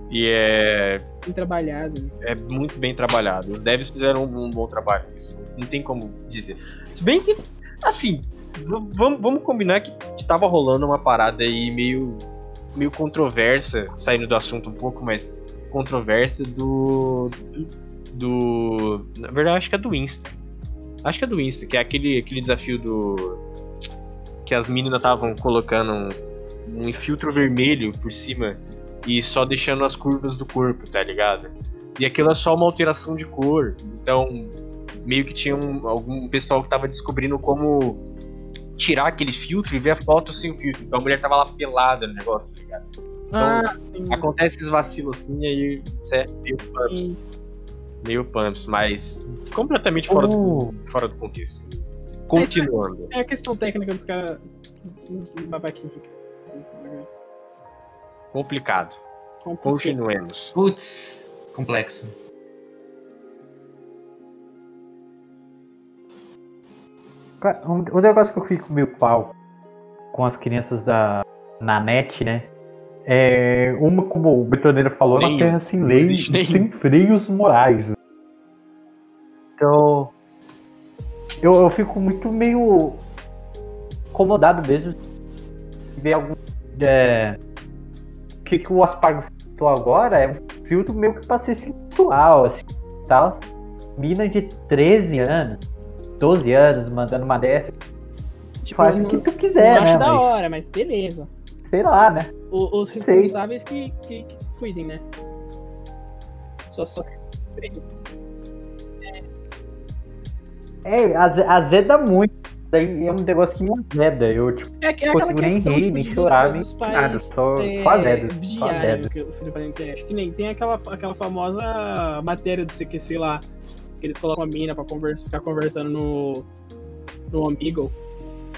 E é... Bem trabalhado. É muito bem trabalhado. Os devs fizeram um, um bom trabalho. Isso não tem como dizer. Se bem que, assim, vamos, vamos combinar que estava rolando uma parada aí meio, meio controversa, saindo do assunto um pouco, mas controvérsia do, do, do... Na verdade, acho que é do Insta. Acho que é do Insta, que é aquele, aquele desafio do... Que as meninas estavam colocando um, um filtro vermelho por cima e só deixando as curvas do corpo, tá ligado? E aquilo é só uma alteração de cor. Então, meio que tinha um, algum pessoal que tava descobrindo como tirar aquele filtro e ver a foto sem o filtro. Então a mulher tava lá pelada no negócio, tá ligado? Então, ah, acontece esses vacilos assim, aí você é meio pumps. Sim. Meio pumps, mas completamente fora, uh. do, fora do contexto. Continuando. É a questão técnica dos caras, dos babaquinhos. Complicado. Continuemos. Putz, complexo. O negócio que eu fico meio pau com as crianças da, na net, né? É uma, como o Betoneiro falou, na terra sem lei, sem freios morais. Então, eu, eu fico muito meio incomodado mesmo de ver algum... É, que, que o Aspargo citou agora é um filtro meio que pra ser sensual, assim, tal. Mina de treze anos, doze anos, mandando uma dessa. Tipo, faz o que tu quiser, né? Eu acho da hora, mas beleza. Sei lá, né? O, os responsáveis que, que, que cuidem, né? Só só. É, azeda muito. Daí é um negócio que me azeda. Eu, tipo, é, é consigo nem questão, rir, tipo, nem chorar, nem nada. Só, só azeda. Só azeda. Que eu fui pra internet. Que nem tem aquela, aquela famosa matéria do C Q C lá. Que eles colocam a mina pra conversa, ficar conversando no, no Omegle.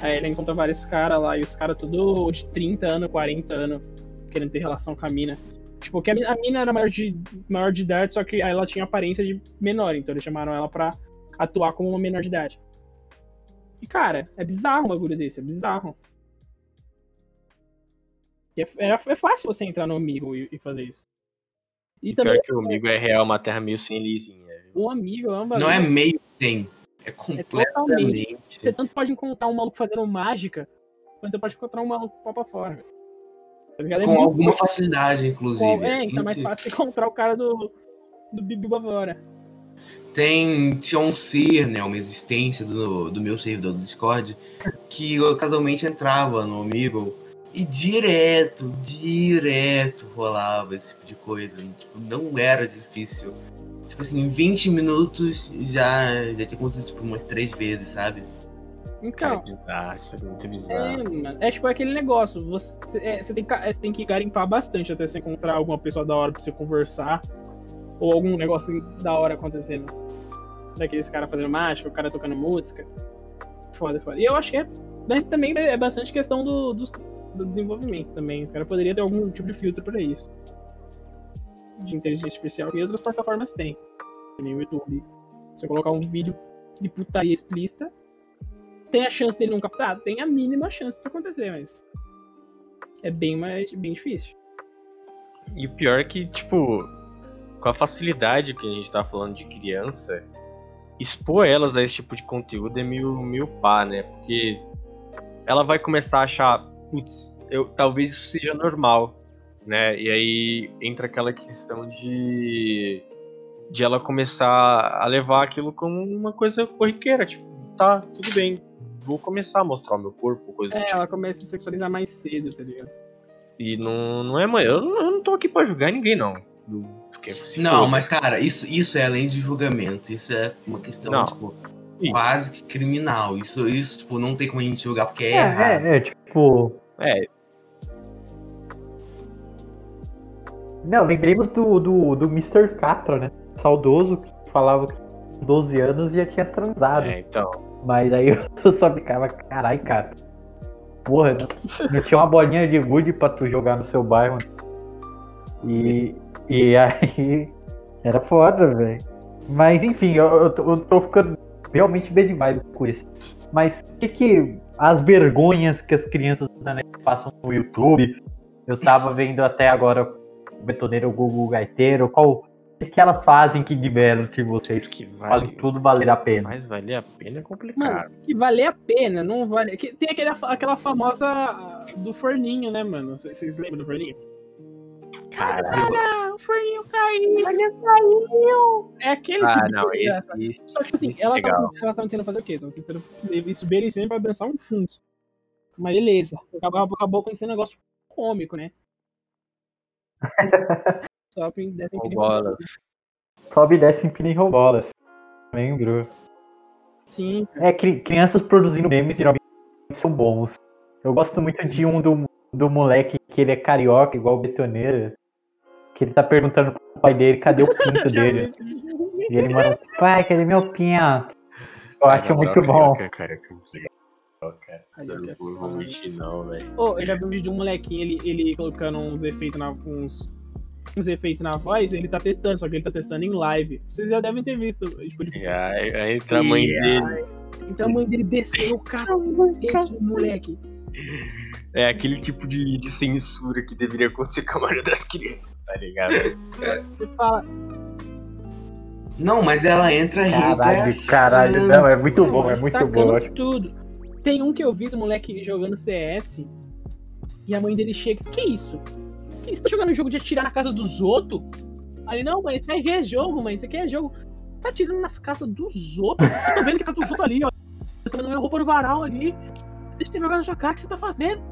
Aí ele encontra vários caras lá. E os caras tudo de trinta anos, quarenta anos. Querendo ter relação com a mina. Tipo, que a, a mina era maior de, maior de idade. Só que ela tinha aparência de menor. Então eles chamaram ela pra atuar como uma menor de idade. E, cara, é bizarro um bagulho desse, é bizarro. E é, é, é fácil você entrar no Omegle e, e fazer isso. E, e também, pior que o Omegle é real, uma terra meio sem lisinha. O Omegle é um bagulho. Não é meio sem, é completamente. É você tanto pode encontrar um maluco fazendo mágica, quanto você pode encontrar um maluco com papo fora. Tá ligado? É com alguma facilidade, inclusive. É, então é mais fácil encontrar o cara do, do Bibi Bavora. Tem, tinha um ser, né, uma existência do, do meu servidor do Discord, que eu casualmente entrava no Omegle e direto, direto rolava esse tipo de coisa, tipo, não era difícil. Tipo assim, em vinte minutos já, já tinha acontecido tipo umas três vezes, sabe? Então, cara, é bizarro, muito bizarro. É, é tipo aquele negócio, você, é, você, tem, é, você tem que garimpar bastante até você encontrar alguma pessoa da hora pra você conversar. Ou algum negócio da hora acontecendo. Daqueles caras fazendo mágica, o cara tocando música. Foda, foda. E eu acho que é. Mas também é bastante questão do, do, do desenvolvimento também. Os caras poderiam ter algum tipo de filtro pra isso. De inteligência artificial que outras plataformas têm. Também o YouTube. Se eu colocar um vídeo de putaria explícita, tem a chance dele não captar? Tem a mínima chance disso acontecer, mas. É bem mais. Bem difícil. E o pior é que, tipo. Com a facilidade que a gente tá falando de criança, expor elas a esse tipo de conteúdo é meio, meio pá, né? Porque ela vai começar a achar, putz, eu, talvez isso seja normal, né? E aí entra aquela questão de, de ela começar a levar aquilo como uma coisa corriqueira, tipo, tá, tudo bem, vou começar a mostrar o meu corpo, coisa é, do tipo. Ela começa a sexualizar mais cedo, tá ligado? E não, não é, mãe, eu não, eu não tô aqui pra julgar ninguém, não. Eu, não, mas cara, isso, isso é além de julgamento, isso é uma questão, não. tipo, Sim. quase que criminal. Isso, isso, tipo, não tem como a gente julgar porque é. É, errado. é, é tipo. É. Não, lembremos do, do, do mister Catra, né? Saudoso, que falava que com doze anos já tinha transado. É, então. Mas aí eu só ficava, carai, cara. Porra, não tinha uma bolinha de gude pra tu jogar no seu bairro. E. E aí, era foda, velho. Mas enfim, eu, eu, tô, eu tô ficando realmente bem demais com isso. Mas o que que as vergonhas que as crianças da net passam no YouTube? Eu tava vendo até agora o Betoneiro, o Gugu Gaiteiro. Qual que, que elas fazem que divertem vocês? Que vale, fazem tudo valer a pena. Mas valer a pena é complicado. Mano, que valer a pena, não vale. Tem aquele, aquela famosa do forninho, né, mano? Vocês lembram do forninho? Cara, o forninho caiu, olha, caiu. É aquele ah, tipo de não, esse, esse, só que assim, elas estavam tentando fazer o quê? Estavam tentando subir em cima pra dançar um fundo. Mas beleza, acabou, acabou acontecendo um negócio cômico, né? Sobe e desce em pinirobolas. Sobe e desce em pinirobolas. Lembro. Sim. É, cri- crianças produzindo memes geralmente são bons. Eu gosto muito de um do, do moleque que ele é carioca, igual o Betoneira. Que ele tá perguntando pro pai dele cadê o pinto dele. E ele manda, pai, cadê meu pinto? Eu acho muito bom. Oh, eu já vi um vídeo de um molequinho, ele, ele colocando uns efeitos na, uns, uns efeitos na voz, ele tá testando, só que ele tá testando em live. Vocês já devem ter visto. Tipo, de... Aí yeah, entra a mãe yeah. dele. Então a mãe dele desceu o cacete do moleque. É aquele tipo de, de censura que deveria acontecer com a maioria das crianças, tá ligado? É. Você fala... Não, mas ela entra rindo. Caralho, caralho, não, é muito bom, é muito bom. Tudo. Tem um que eu vi do moleque jogando C S e a mãe dele chega, que isso? Que isso? Tá jogando jogo de atirar na casa dos outros? Aí, não, mãe, isso aqui é jogo, mãe, isso aqui é jogo. Tá atirando nas casas dos outros? Eu tô vendo que tá dos outros ali, ó. Eu tô vendo minha roupa no varal ali. Deixa eu jogar na sua cara, o que você tá fazendo?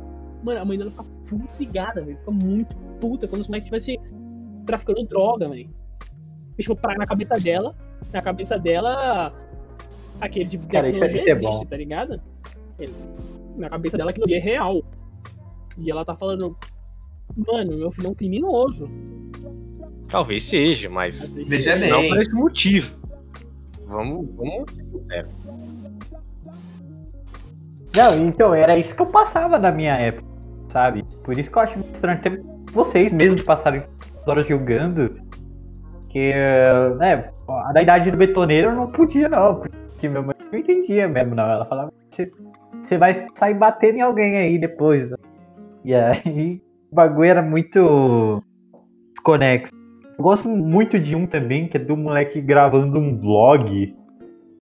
Mano, a mãe dela fica muito ligada, velho. Fica muito puta quando os moleques estivessem traficando droga, velho. Deixa eu parar na cabeça dela. Na cabeça dela, aquele tipo de cara, isso existe, é bom. Tá ligado? Na cabeça dela, aquilo ali é real. E ela tá falando, mano, meu filho é um criminoso. Talvez seja, mas. Veja bem. Não parece motivo. Vamos. Vamos. É. Não, então, era isso que eu passava na minha época, sabe? Por isso que eu acho estranho até vocês mesmos passarem horas jogando. Porque, né, da idade do Betoneiro eu não podia, não. Porque minha mãe não entendia mesmo, não. Ela falava, você vai sair batendo em alguém aí depois. Né? E aí, o bagulho era muito desconexo. Eu gosto muito de um também, que é do moleque gravando um vlog.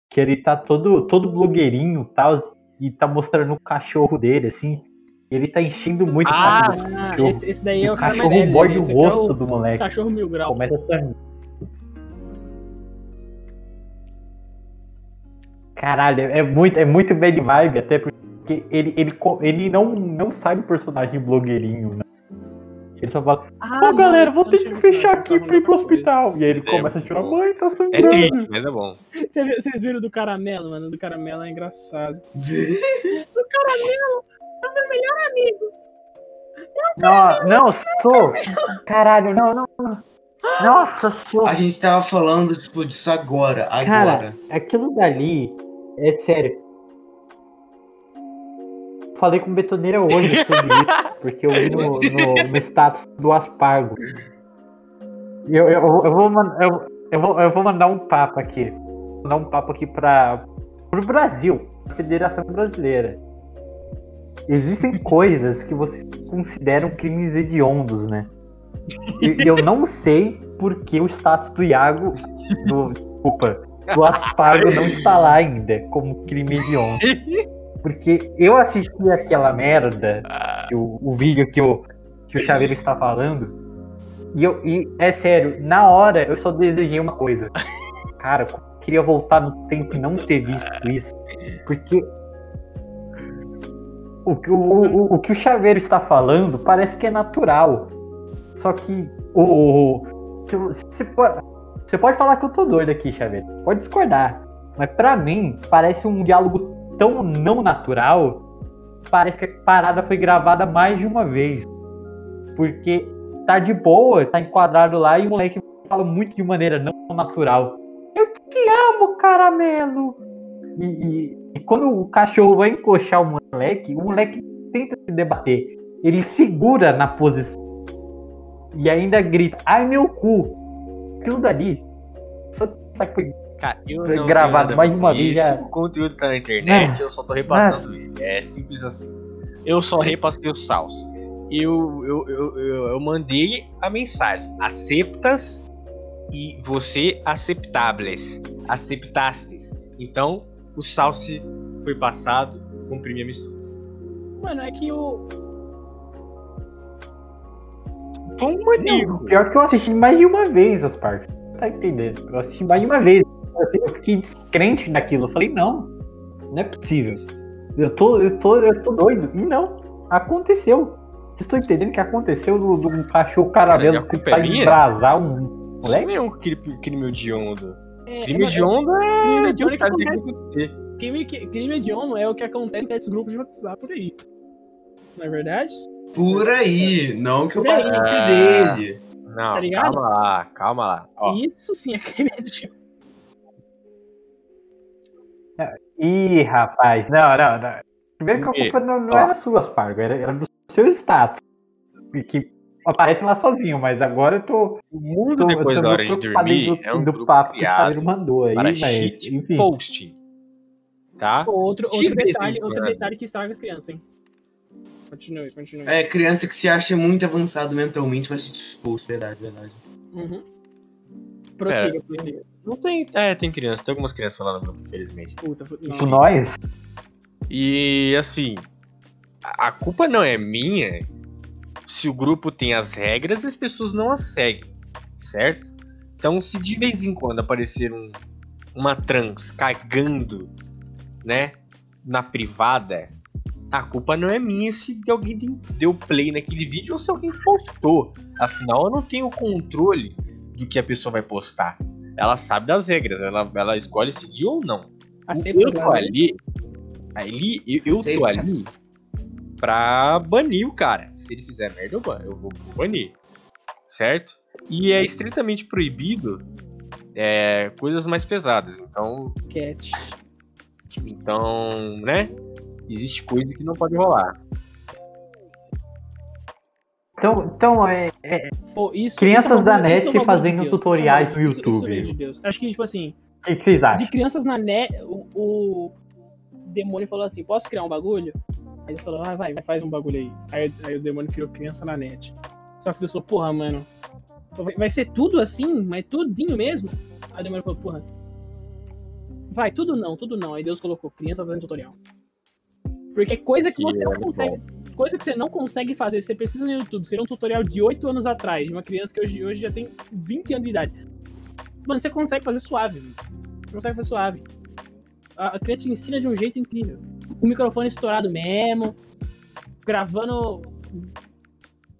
Que ele tá todo, todo blogueirinho e tal. E tá mostrando o cachorro dele, assim. Ele tá enchendo muito ah, o cachorro. Esse, esse daí é o cachorro dele, morde o rosto é o, do moleque. Cachorro mil graus. Começa a sangue. Caralho, é muito, é muito bad vibe, até porque ele, ele, ele não, não sai do personagem blogueirinho, né? Ele só fala, ah, pô, não, galera, vou ter que fechar aqui pra ir pro hospital. E aí ele começa a chorar, mãe, tá sangrando. É triste, mas é bom. Vocês viram do Caramelo, mano? Do Caramelo é engraçado. Do Caramelo é o meu melhor amigo. Não, não, sou. Caralho, não, não, não. Nossa, sou. A gente tava falando, tipo, disso agora, agora. Cara, aquilo dali, é sério. Falei com o Betoneira hoje sobre isso, porque eu vi no, no, no status do Aspargo. Eu, eu, eu, vou mandar, eu, eu, vou, eu vou mandar um papo aqui. Vou mandar um papo aqui para o Brasil, a Federação Brasileira. Existem coisas que vocês consideram crimes hediondos, né? E eu não sei por que o status do Iago, do, desculpa, do Aspargo não está lá ainda como crime hediondo. Porque eu assisti aquela merda, ah. o, o vídeo que o, que o Chaveiro está falando, e, eu, e é sério, na hora eu só desejei uma coisa. Cara, eu queria voltar no tempo e não ter visto isso. Porque o, o, o, o que o Chaveiro está falando parece que é natural. Só que o, o, você, pode, você pode falar que eu tô doido aqui, Chaveiro. Pode discordar. Mas pra mim, parece um diálogo tão não natural, parece que a parada foi gravada mais de uma vez, porque tá de boa, tá enquadrado lá e o moleque fala muito de maneira não natural, eu te amo, caramelo, e, e, e quando o cachorro vai encoxar o moleque, o moleque tenta se debater, ele segura na posição e ainda grita, ai meu cu, aquilo dali só que foi Cara, eu não gravado mais de uma vez. Já... O conteúdo tá na internet, é. eu só tô repassando Mas... ele. É simples assim. Eu só repassei o salso. Eu, eu, eu, eu, eu mandei a mensagem. Aceptas e você aceptables. Aceptastes. Então, o salso foi passado, cumpri minha missão. Mano, é que o. Tô um maníaco. Pior que eu assisti mais de uma vez as partes. Tá entendendo? Eu assisti mais de uma vez. Eu fiquei descrente daquilo. Eu falei, não, não é possível. Eu tô, eu tô, eu tô doido. E não, aconteceu. Vocês estão entendendo o que aconteceu do, do cachorro caramelo que tá embrasar um moleque? Isso é um crime, crime hediondo. É, crime hediondo é... Crime hediondo é o que acontece em certos grupos de WhatsApp por aí. Não é verdade? Por aí, não que eu participe dele. Não, tá calma lá, calma lá. Ó. Isso sim é crime hediondo. Ih, rapaz, não, não, não. Primeiro que a culpa não, não era sua, Spargo, era, era do seu status. Que aparece lá sozinho, mas agora eu tô. Muito tô, depois tô da hora de dormir, do, é um do papo que o Spargo mandou aí, mas. Enfim. Post, tá? Outro, outro, detalhe, outro detalhe que estraga as crianças, hein? Continue, continue. É, criança que se acha muito avançado mentalmente vai se dispor, verdade, verdade. Uhum. Prossiga, prossiga. Não tem. É, tem criança, tem algumas crianças lá no grupo, infelizmente. Puta, tipo nós? E assim, a culpa não é minha se o grupo tem as regras e as pessoas não as seguem, certo? Então, se de vez em quando aparecer um, uma trans cagando, né, na privada, a culpa não é minha se alguém deu play naquele vídeo ou se alguém postou. Afinal, eu não tenho controle do que a pessoa vai postar. Ela sabe das regras, ela, ela escolhe seguir ou não. Eu tô ali, ali eu, eu tô ali pra banir o cara. Se ele fizer merda, eu, ban, eu vou banir, certo? E é estritamente proibido é, coisas mais pesadas. Então, Cat. então, né? Existe coisa que não pode rolar. Então, então é, é Pô, isso, crianças isso é da net fazendo de tutoriais isso, no YouTube. Isso, isso de Deus. Acho que, tipo assim... O que, que vocês acham? De crianças na net, o, o demônio falou assim, posso criar um bagulho? Aí ele falou, ah, vai, vai, faz um bagulho aí. aí. Aí o demônio criou criança na net. Só que eu sou, porra, mano, vai ser tudo assim? Mas tudinho mesmo? Aí o demônio falou, porra, vai, tudo não, tudo não. Aí Deus colocou criança fazendo tutorial. Porque coisa que você não consegue... Coisa que você não consegue fazer, você precisa no YouTube, seria um tutorial de oito anos atrás, de uma criança que hoje, hoje já tem vinte anos de idade. Mano, você consegue fazer suave, mano. Você consegue fazer suave. A, a criança te ensina de um jeito incrível. Com o microfone estourado mesmo, gravando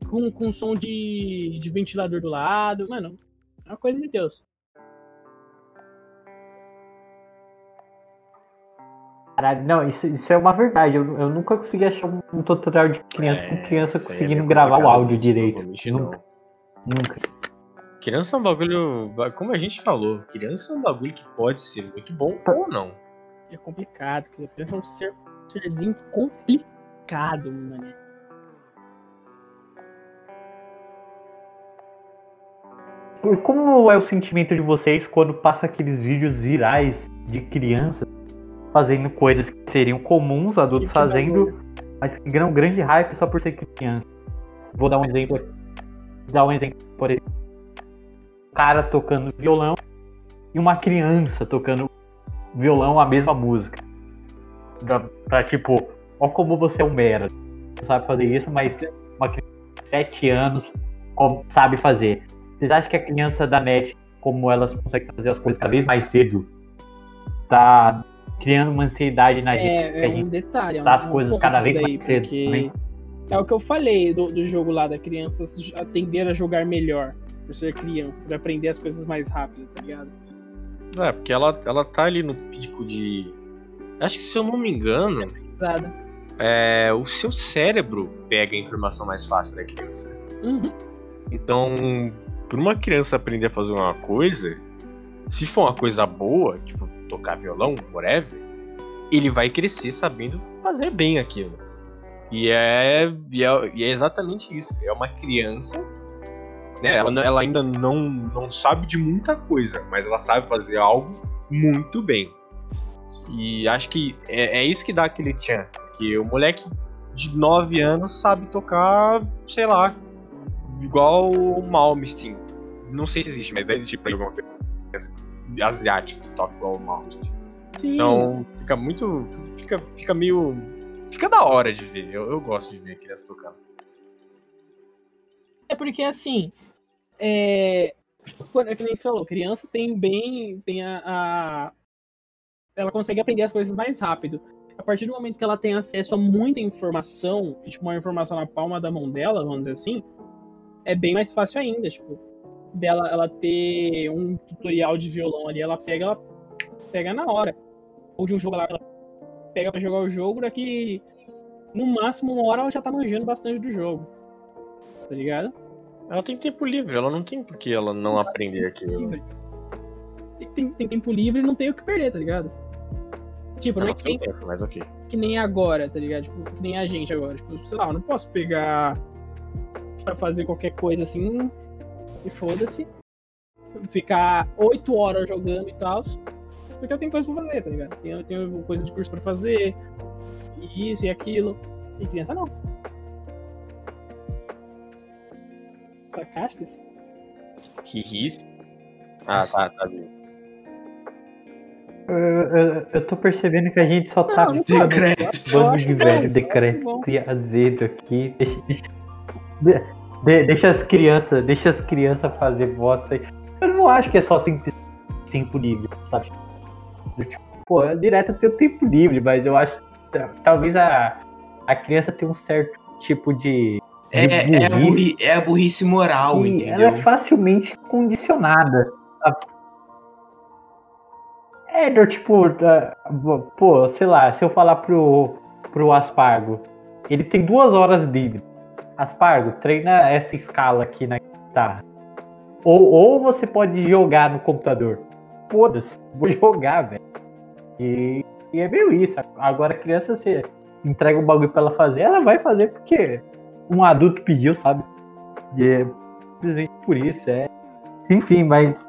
com, com som de, de ventilador do lado. Mano, é uma coisa de Deus. Caralho, não, isso, isso é uma verdade. Eu, eu nunca consegui achar um, um tutorial de criança é, com criança conseguindo é gravar o áudio direito. Nunca. Nunca. Criança é um bagulho. Como a gente falou, criança é um bagulho que pode ser muito bom tá. ou não. É complicado, criança é um ser, serzinho complicado, mano. Como é o sentimento de vocês quando passa aqueles vídeos virais de criança? Fazendo coisas que seriam comuns, adultos fazendo, bagulho. Mas que ganham grande hype só por ser criança. Vou dar um exemplo aqui. Vou dar um exemplo, por exemplo. Um cara tocando violão e uma criança tocando violão a mesma música. pra, pra tipo, ó como você é um merda, você sabe fazer isso, mas uma criança de sete anos sabe fazer. Vocês acham que a criança da net, como elas conseguem fazer as coisas cada vez mais cedo, tá criando uma ansiedade na é, gente? É, a gente um detalhe. Tá as um coisas cada vez mais cedo também. É o que eu falei do, do jogo lá, da criança atender a jogar melhor, por ser criança, por aprender as coisas mais rápido, tá ligado? É, porque ela, ela tá ali no pico de... Acho que, se eu não me engano, é, o seu cérebro pega a informação mais fácil da criança. Uhum. Então, pra uma criança aprender a fazer uma coisa, se for uma coisa boa, tipo tocar violão, whatever, ele vai crescer sabendo fazer bem aquilo. E é, e é, e é exatamente isso. É uma criança, né? Ela, ela ainda não, não sabe de muita coisa, mas ela sabe fazer algo muito bem. E acho que é, é isso que dá aquele tchan. Que o moleque de nove anos sabe tocar, sei lá, igual o Malmsteen. Não sei se existe, mas deve existir pra alguma coisa asiática que toca igual o Malmsteen. Sim. Então fica muito... Fica, fica meio... Fica da hora de ver. Eu, eu gosto de ver a criança tocando. É porque, assim... É... Quando a gente falou, criança tem bem... Tem a... a... ela consegue aprender as coisas mais rápido. A partir do momento que ela tem acesso a muita informação, tipo, uma informação na palma da mão dela, vamos dizer assim, é bem mais fácil ainda, tipo, dela ela ter um tutorial de violão ali, ela pega, ela pega na hora. Ou de um jogo lá, ela pega pra jogar o jogo, daqui, no máximo, uma hora ela já tá manjando bastante do jogo. Tá ligado? Ela tem tempo livre, ela não tem por que ela não ela aprender aquilo. Tem, tem, tem tempo livre e não tem o que perder, tá ligado? Tipo, não é que nem, tempo, mas okay. Que nem agora, tá ligado? Tipo, que nem a gente agora. Tipo, sei lá, eu não posso pegar pra fazer qualquer coisa assim e foda-se. Ficar oito horas jogando e tal. Porque eu tenho coisa pra fazer, tá ligado? Eu tenho coisa de curso pra fazer. E isso e aquilo. E criança não. Sacaste? Que risco. Ah, tá, tá bem. Eu, eu, eu tô percebendo que a gente só não, tá não decrépito. Bando de velho decrépito e azedo aqui. Deixa, deixa, de, deixa as crianças, deixa as crianças fazer bosta. Eu não acho que é só assim tempo livre, sabe? Pô, é direto eu tenho tempo livre, mas eu acho que talvez a, a criança tenha um certo tipo de, de é, burrice. É a, burri, é a burrice moral, entendeu? Ela é facilmente condicionada, sabe? É, tipo, uh, pô, sei lá, se eu falar pro, pro Aspargo, ele tem duas horas livre. Aspargo, treina essa escala aqui na guitarra. Ou, ou você pode jogar no computador. Foda-se, vou jogar, velho. E, e é meio isso. Agora a criança, você entrega um bagulho pra ela fazer, ela vai fazer porque um adulto pediu, sabe? E é simplesmente por isso, é. Enfim, mas...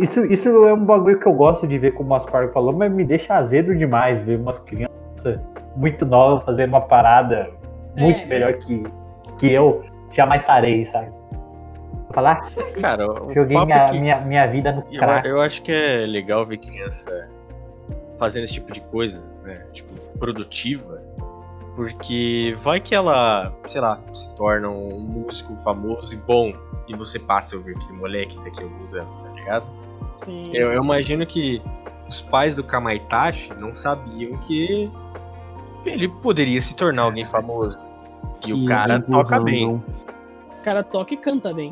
Isso, isso é um bagulho que eu gosto de ver, como o Aspargo falou, mas me deixa azedo demais ver umas crianças muito novas fazendo uma parada muito é. melhor que, que eu jamais sarei, sabe? Falar? Cara, joguei minha, que... minha, minha vida no crack. Eu, eu acho que é legal ver criança fazendo esse tipo de coisa, né? Tipo, produtiva, porque vai que ela, sei lá, se torna um músico famoso e bom, e você passa a ouvir aquele moleque daqui a alguns anos, tá ligado? Sim. Eu, eu imagino que os pais do Kamaitachi não sabiam que ele poderia se tornar alguém famoso. E o cara toca bem. O cara toca e canta bem.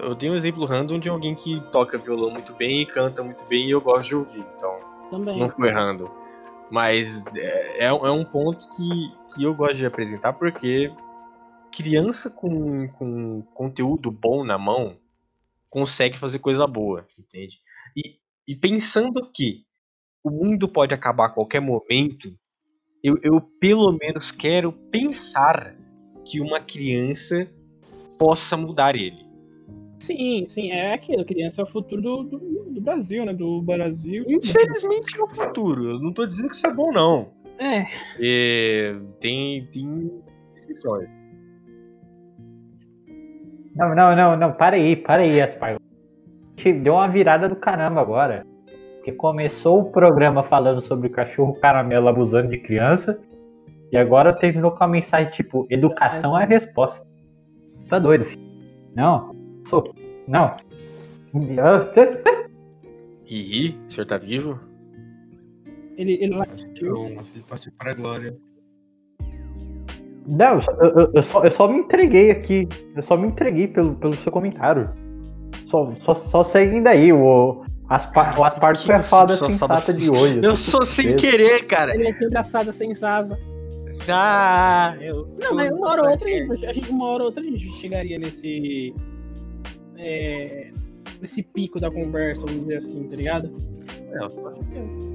Eu tenho um exemplo random de alguém que toca violão muito bem e canta muito bem e eu gosto de ouvir, então também. Não foi random. Mas é, é um ponto que, que eu gosto de apresentar, porque criança com, com conteúdo bom na mão consegue fazer coisa boa, entende? E, e pensando que o mundo pode acabar a qualquer momento, eu, eu pelo menos quero pensar que uma criança possa mudar ele. Sim, sim, é aquilo. Criança é o futuro do, do, do Brasil, né? Do Brasil. Infelizmente é o futuro. Eu não tô dizendo que isso é bom, não. É. é tem, tem exceções. Não, não, não, não, para aí, para aí, Aspargo. Deu uma virada do caramba agora. Porque começou o programa falando sobre cachorro caramelo abusando de criança e agora terminou com a mensagem tipo, educação é a resposta. Tá doido, filho? Não, sou. Não. Ih, o senhor tá vivo? Ele, ele vai. Ele partiu pra glória. Não, eu, eu, eu, só, eu só me entreguei aqui. Eu só me entreguei pelo, pelo seu comentário. Só, só, só seguindo aí o, as, pa, as partes perfadas sensatas de hoje. Eu sou sem querer, cara. Ele é sempre assada sem sasa. Ah, eu. Não, mas uma hora ou outra a gente, uma hora ou outra a gente chegaria nesse. É, nesse pico da conversa, vamos dizer assim, tá ligado? É, eu tô achando.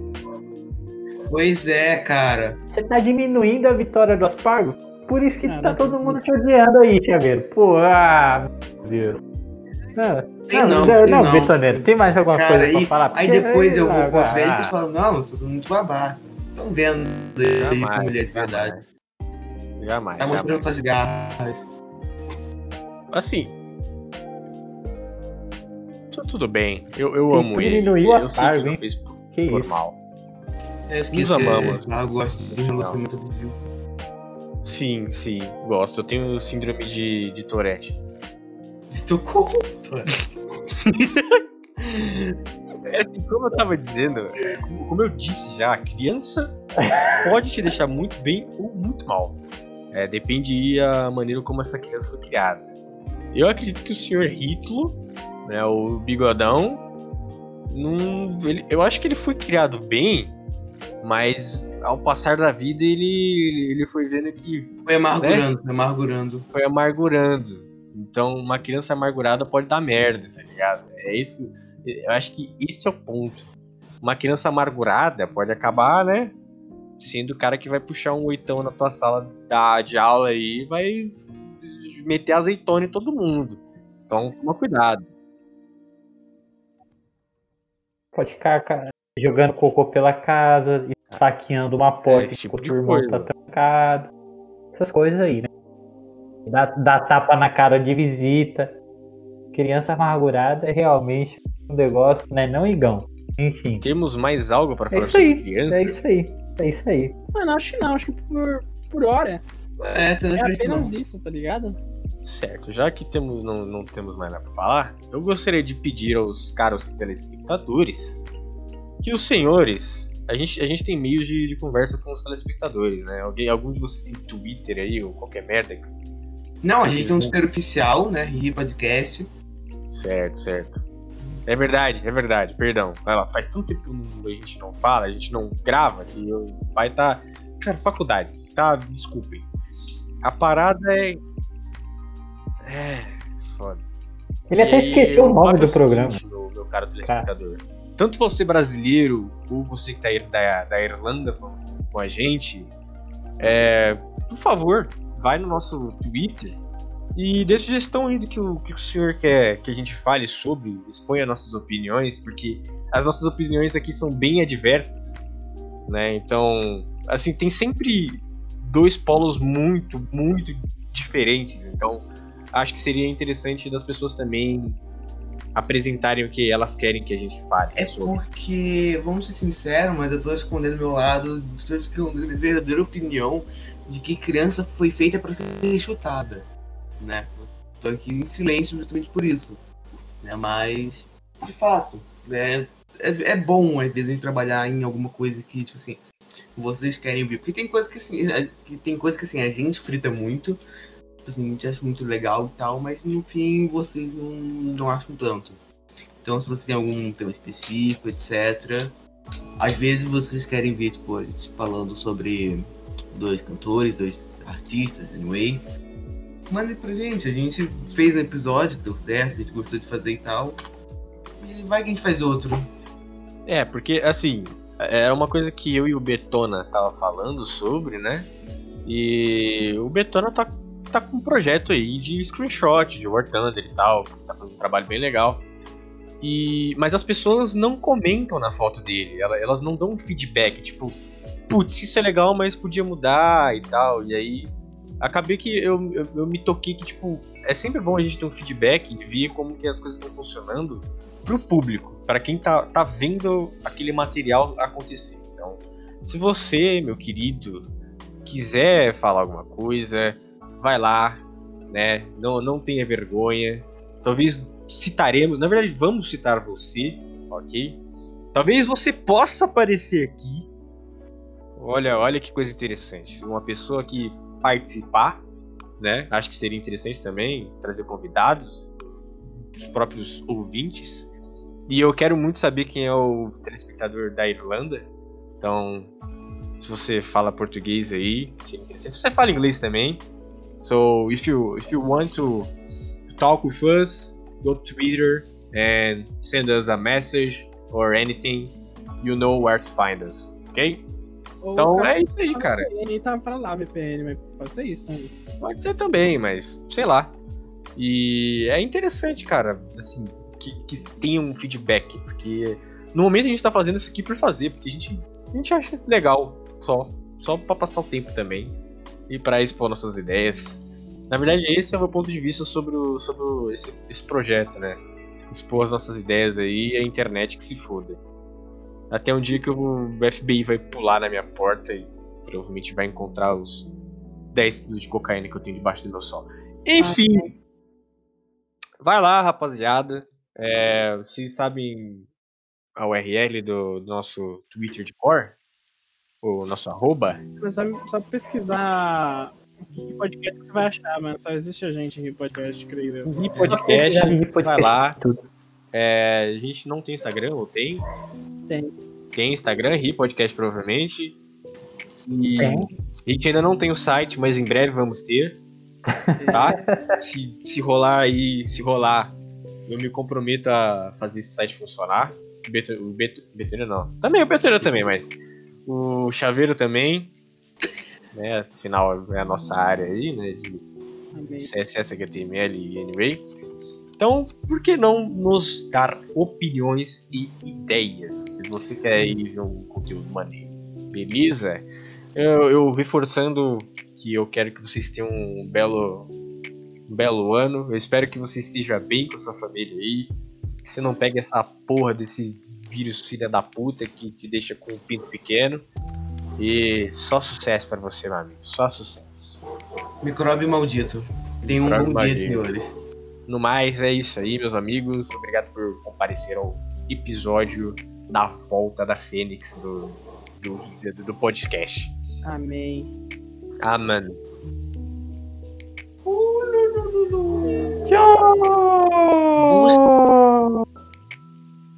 Pois é, cara. Você tá diminuindo a vitória do Aspargo? Por isso que ah, tá todo mundo te odiando aí, Xavier. Pô, ah, meu Deus. Não, tem não, não, não, não Betoneiro, tem mais alguma cara, coisa aí, pra falar? Aí depois eu vou contra eles e vocês falam, não, vocês são muito babaca. Vocês estão vendo aí com mulher de verdade. Jamais. Tá mostrando suas garras. Assim. Tudo bem, eu, eu amo ele. Eu sei que não fez por mal. Nos amamos. Ah, eu gosto de relacionamento abusivo. Sim, sim, gosto. Eu tenho síndrome de, de Tourette. Estou com Tourette. É assim, como eu tava dizendo, como eu disse já, a criança pode te deixar muito bem ou muito mal. É, depende da maneira como essa criança foi criada. Eu acredito que o senhor Hitler, né, o Bigodão, num, ele, eu acho que ele foi criado bem, mas ao passar da vida ele, ele foi vendo que... Foi amargurando, né? foi amargurando. Foi amargurando. Então uma criança amargurada pode dar merda, tá ligado? É isso, eu acho que esse é o ponto. Uma criança amargurada pode acabar, né, sendo o cara que vai puxar um oitão na tua sala da, de aula aí e vai meter azeitona em todo mundo. Então toma cuidado. Pode ficar, cara, jogando cocô pela casa, saqueando uma porta, é, tipo, que o irmão tá trancado. Essas coisas aí, né? Dá, dá tapa na cara de visita. Criança amargurada é realmente um negócio, né? Não igão. Enfim. Temos mais algo pra falar é sobre aí, crianças? É isso aí. É isso aí. Mano, acho que não. Acho que por, por hora. É, tá é apenas isso, tá ligado? Certo, já que temos, não, não temos mais nada para falar, eu gostaria de pedir aos caros telespectadores que os senhores, a gente, a gente tem meios de, de conversa com os telespectadores, né? Alguém, algum de vocês tem Twitter aí ou qualquer merda? Que... Não, a gente tem um Twitter oficial, né? Ri Podcast. Certo, certo. É verdade, é verdade, perdão. Vai lá, faz tanto tempo que a gente não fala, a gente não grava, que o pai tá... Cara, faculdade, tá? Desculpem. A parada é... É, foda. Ele até e esqueceu o nome do programa. Meu, meu caro telespectador. Cara. Tanto você brasileiro, ou você que tá aí da, da Irlanda com, com a gente, é, por favor, vai no nosso Twitter e dê sugestão aí do que o, que o senhor quer que a gente fale sobre, exponha nossas opiniões, porque as nossas opiniões aqui são bem adversas, né? Então, assim, tem sempre dois polos muito, muito diferentes, então... Acho que seria interessante das pessoas também apresentarem o que elas querem que a gente fale. É sobre. Porque, vamos ser sinceros, mas eu tô escondendo meu lado, tô escondendo minha verdadeira opinião de que criança foi feita para ser chutada, né? Tô aqui em silêncio justamente por isso, né? Mas, de fato, né? é, é bom às vezes a gente trabalhar em alguma coisa que, tipo assim, vocês querem ouvir. Porque tem coisa que, assim, a, que, tem coisa que assim, a gente frita muito. Assim, a gente acha muito legal e tal, mas no fim vocês não, não acham tanto. Então se você tem algum tema específico, etcétera. Às vezes vocês querem ver tipo, falando sobre dois cantores, dois artistas, anyway. Manda pra gente, a gente fez um episódio que deu certo, a gente gostou de fazer e tal. E vai que a gente faz outro. É, porque assim, é uma coisa que eu e o Betona tava falando sobre, né? E o Betona tá tá com um projeto aí de screenshot de War Thunder e tal, tá fazendo um trabalho bem legal, e, mas as pessoas não comentam na foto dele, elas não dão feedback, tipo, putz, isso é legal, mas podia mudar e tal, e aí acabei que eu, eu, eu me toquei que, tipo, é sempre bom a gente ter um feedback e ver como que as coisas estão funcionando pro público, para quem tá, tá vendo aquele material acontecer. Então, se você, meu querido, quiser falar alguma coisa, vai lá, né? Não, não tenha vergonha. Talvez citaremos, na verdade, vamos citar você, ok? Talvez você possa aparecer aqui. Olha, olha que coisa interessante. Uma pessoa que participar, né? Acho que seria interessante também trazer convidados, os próprios ouvintes. E eu quero muito saber quem é o telespectador da Irlanda. Então, se você fala português aí, seria interessante. Se você fala inglês também. So, if you if you want to talk with us, go to Twitter and send us a message or anything. You know where to find us, ok? Então é isso aí, cara. V P N tá pra lá, V P N, mas pode ser isso também. Pode ser também, mas sei lá. E é interessante, cara, assim, que, que tenha um feedback, porque no momento a gente tá fazendo isso aqui por fazer, porque a gente, a gente acha legal, só, só pra passar o tempo também e pra expor nossas ideias. Na verdade, esse é o meu ponto de vista sobre, o, sobre esse, esse projeto, né? Expor as nossas ideias aí e a internet que se foda. Até um dia que o F B I vai pular na minha porta e provavelmente vai encontrar os dez quilos de cocaína que eu tenho debaixo do meu sol. Enfim. Vai lá, rapaziada. É, vocês sabem a U R L do, do nosso Twitter de core? O nosso arroba? Só, só pesquisar que podcast você vai achar, mano. Só existe a gente em podcast, creio eu. Em podcast, vai lá. É, a gente não tem Instagram, ou tem? Tem. Tem Instagram, Ri Podcast provavelmente. E tem. A gente ainda não tem o site, mas em breve vamos ter. Tá? se, se rolar aí, se rolar, eu me comprometo a fazer esse site funcionar. O Beto, Beto, Beto não. Também o Beto também, mas o Chaveiro também. Né? Afinal, é a nossa área aí, né? De C S S, H T M L e anyway. Então, por que não nos dar opiniões e ideias? Se você quer ir ver um conteúdo maneiro, beleza? Eu, eu reforçando que eu quero que vocês tenham um belo, um belo ano. Eu espero que você esteja bem com sua família aí. Que você não pegue essa porra desse vírus filha da puta que te deixa com um pinto pequeno. E só sucesso pra você, meu amigo. Só sucesso. Micróbio maldito. Tenham um bom dia, senhores. No mais, é isso aí, meus amigos. Obrigado por comparecer ao episódio da volta da Fênix do, do, do podcast. Amém. Amém. Tchau!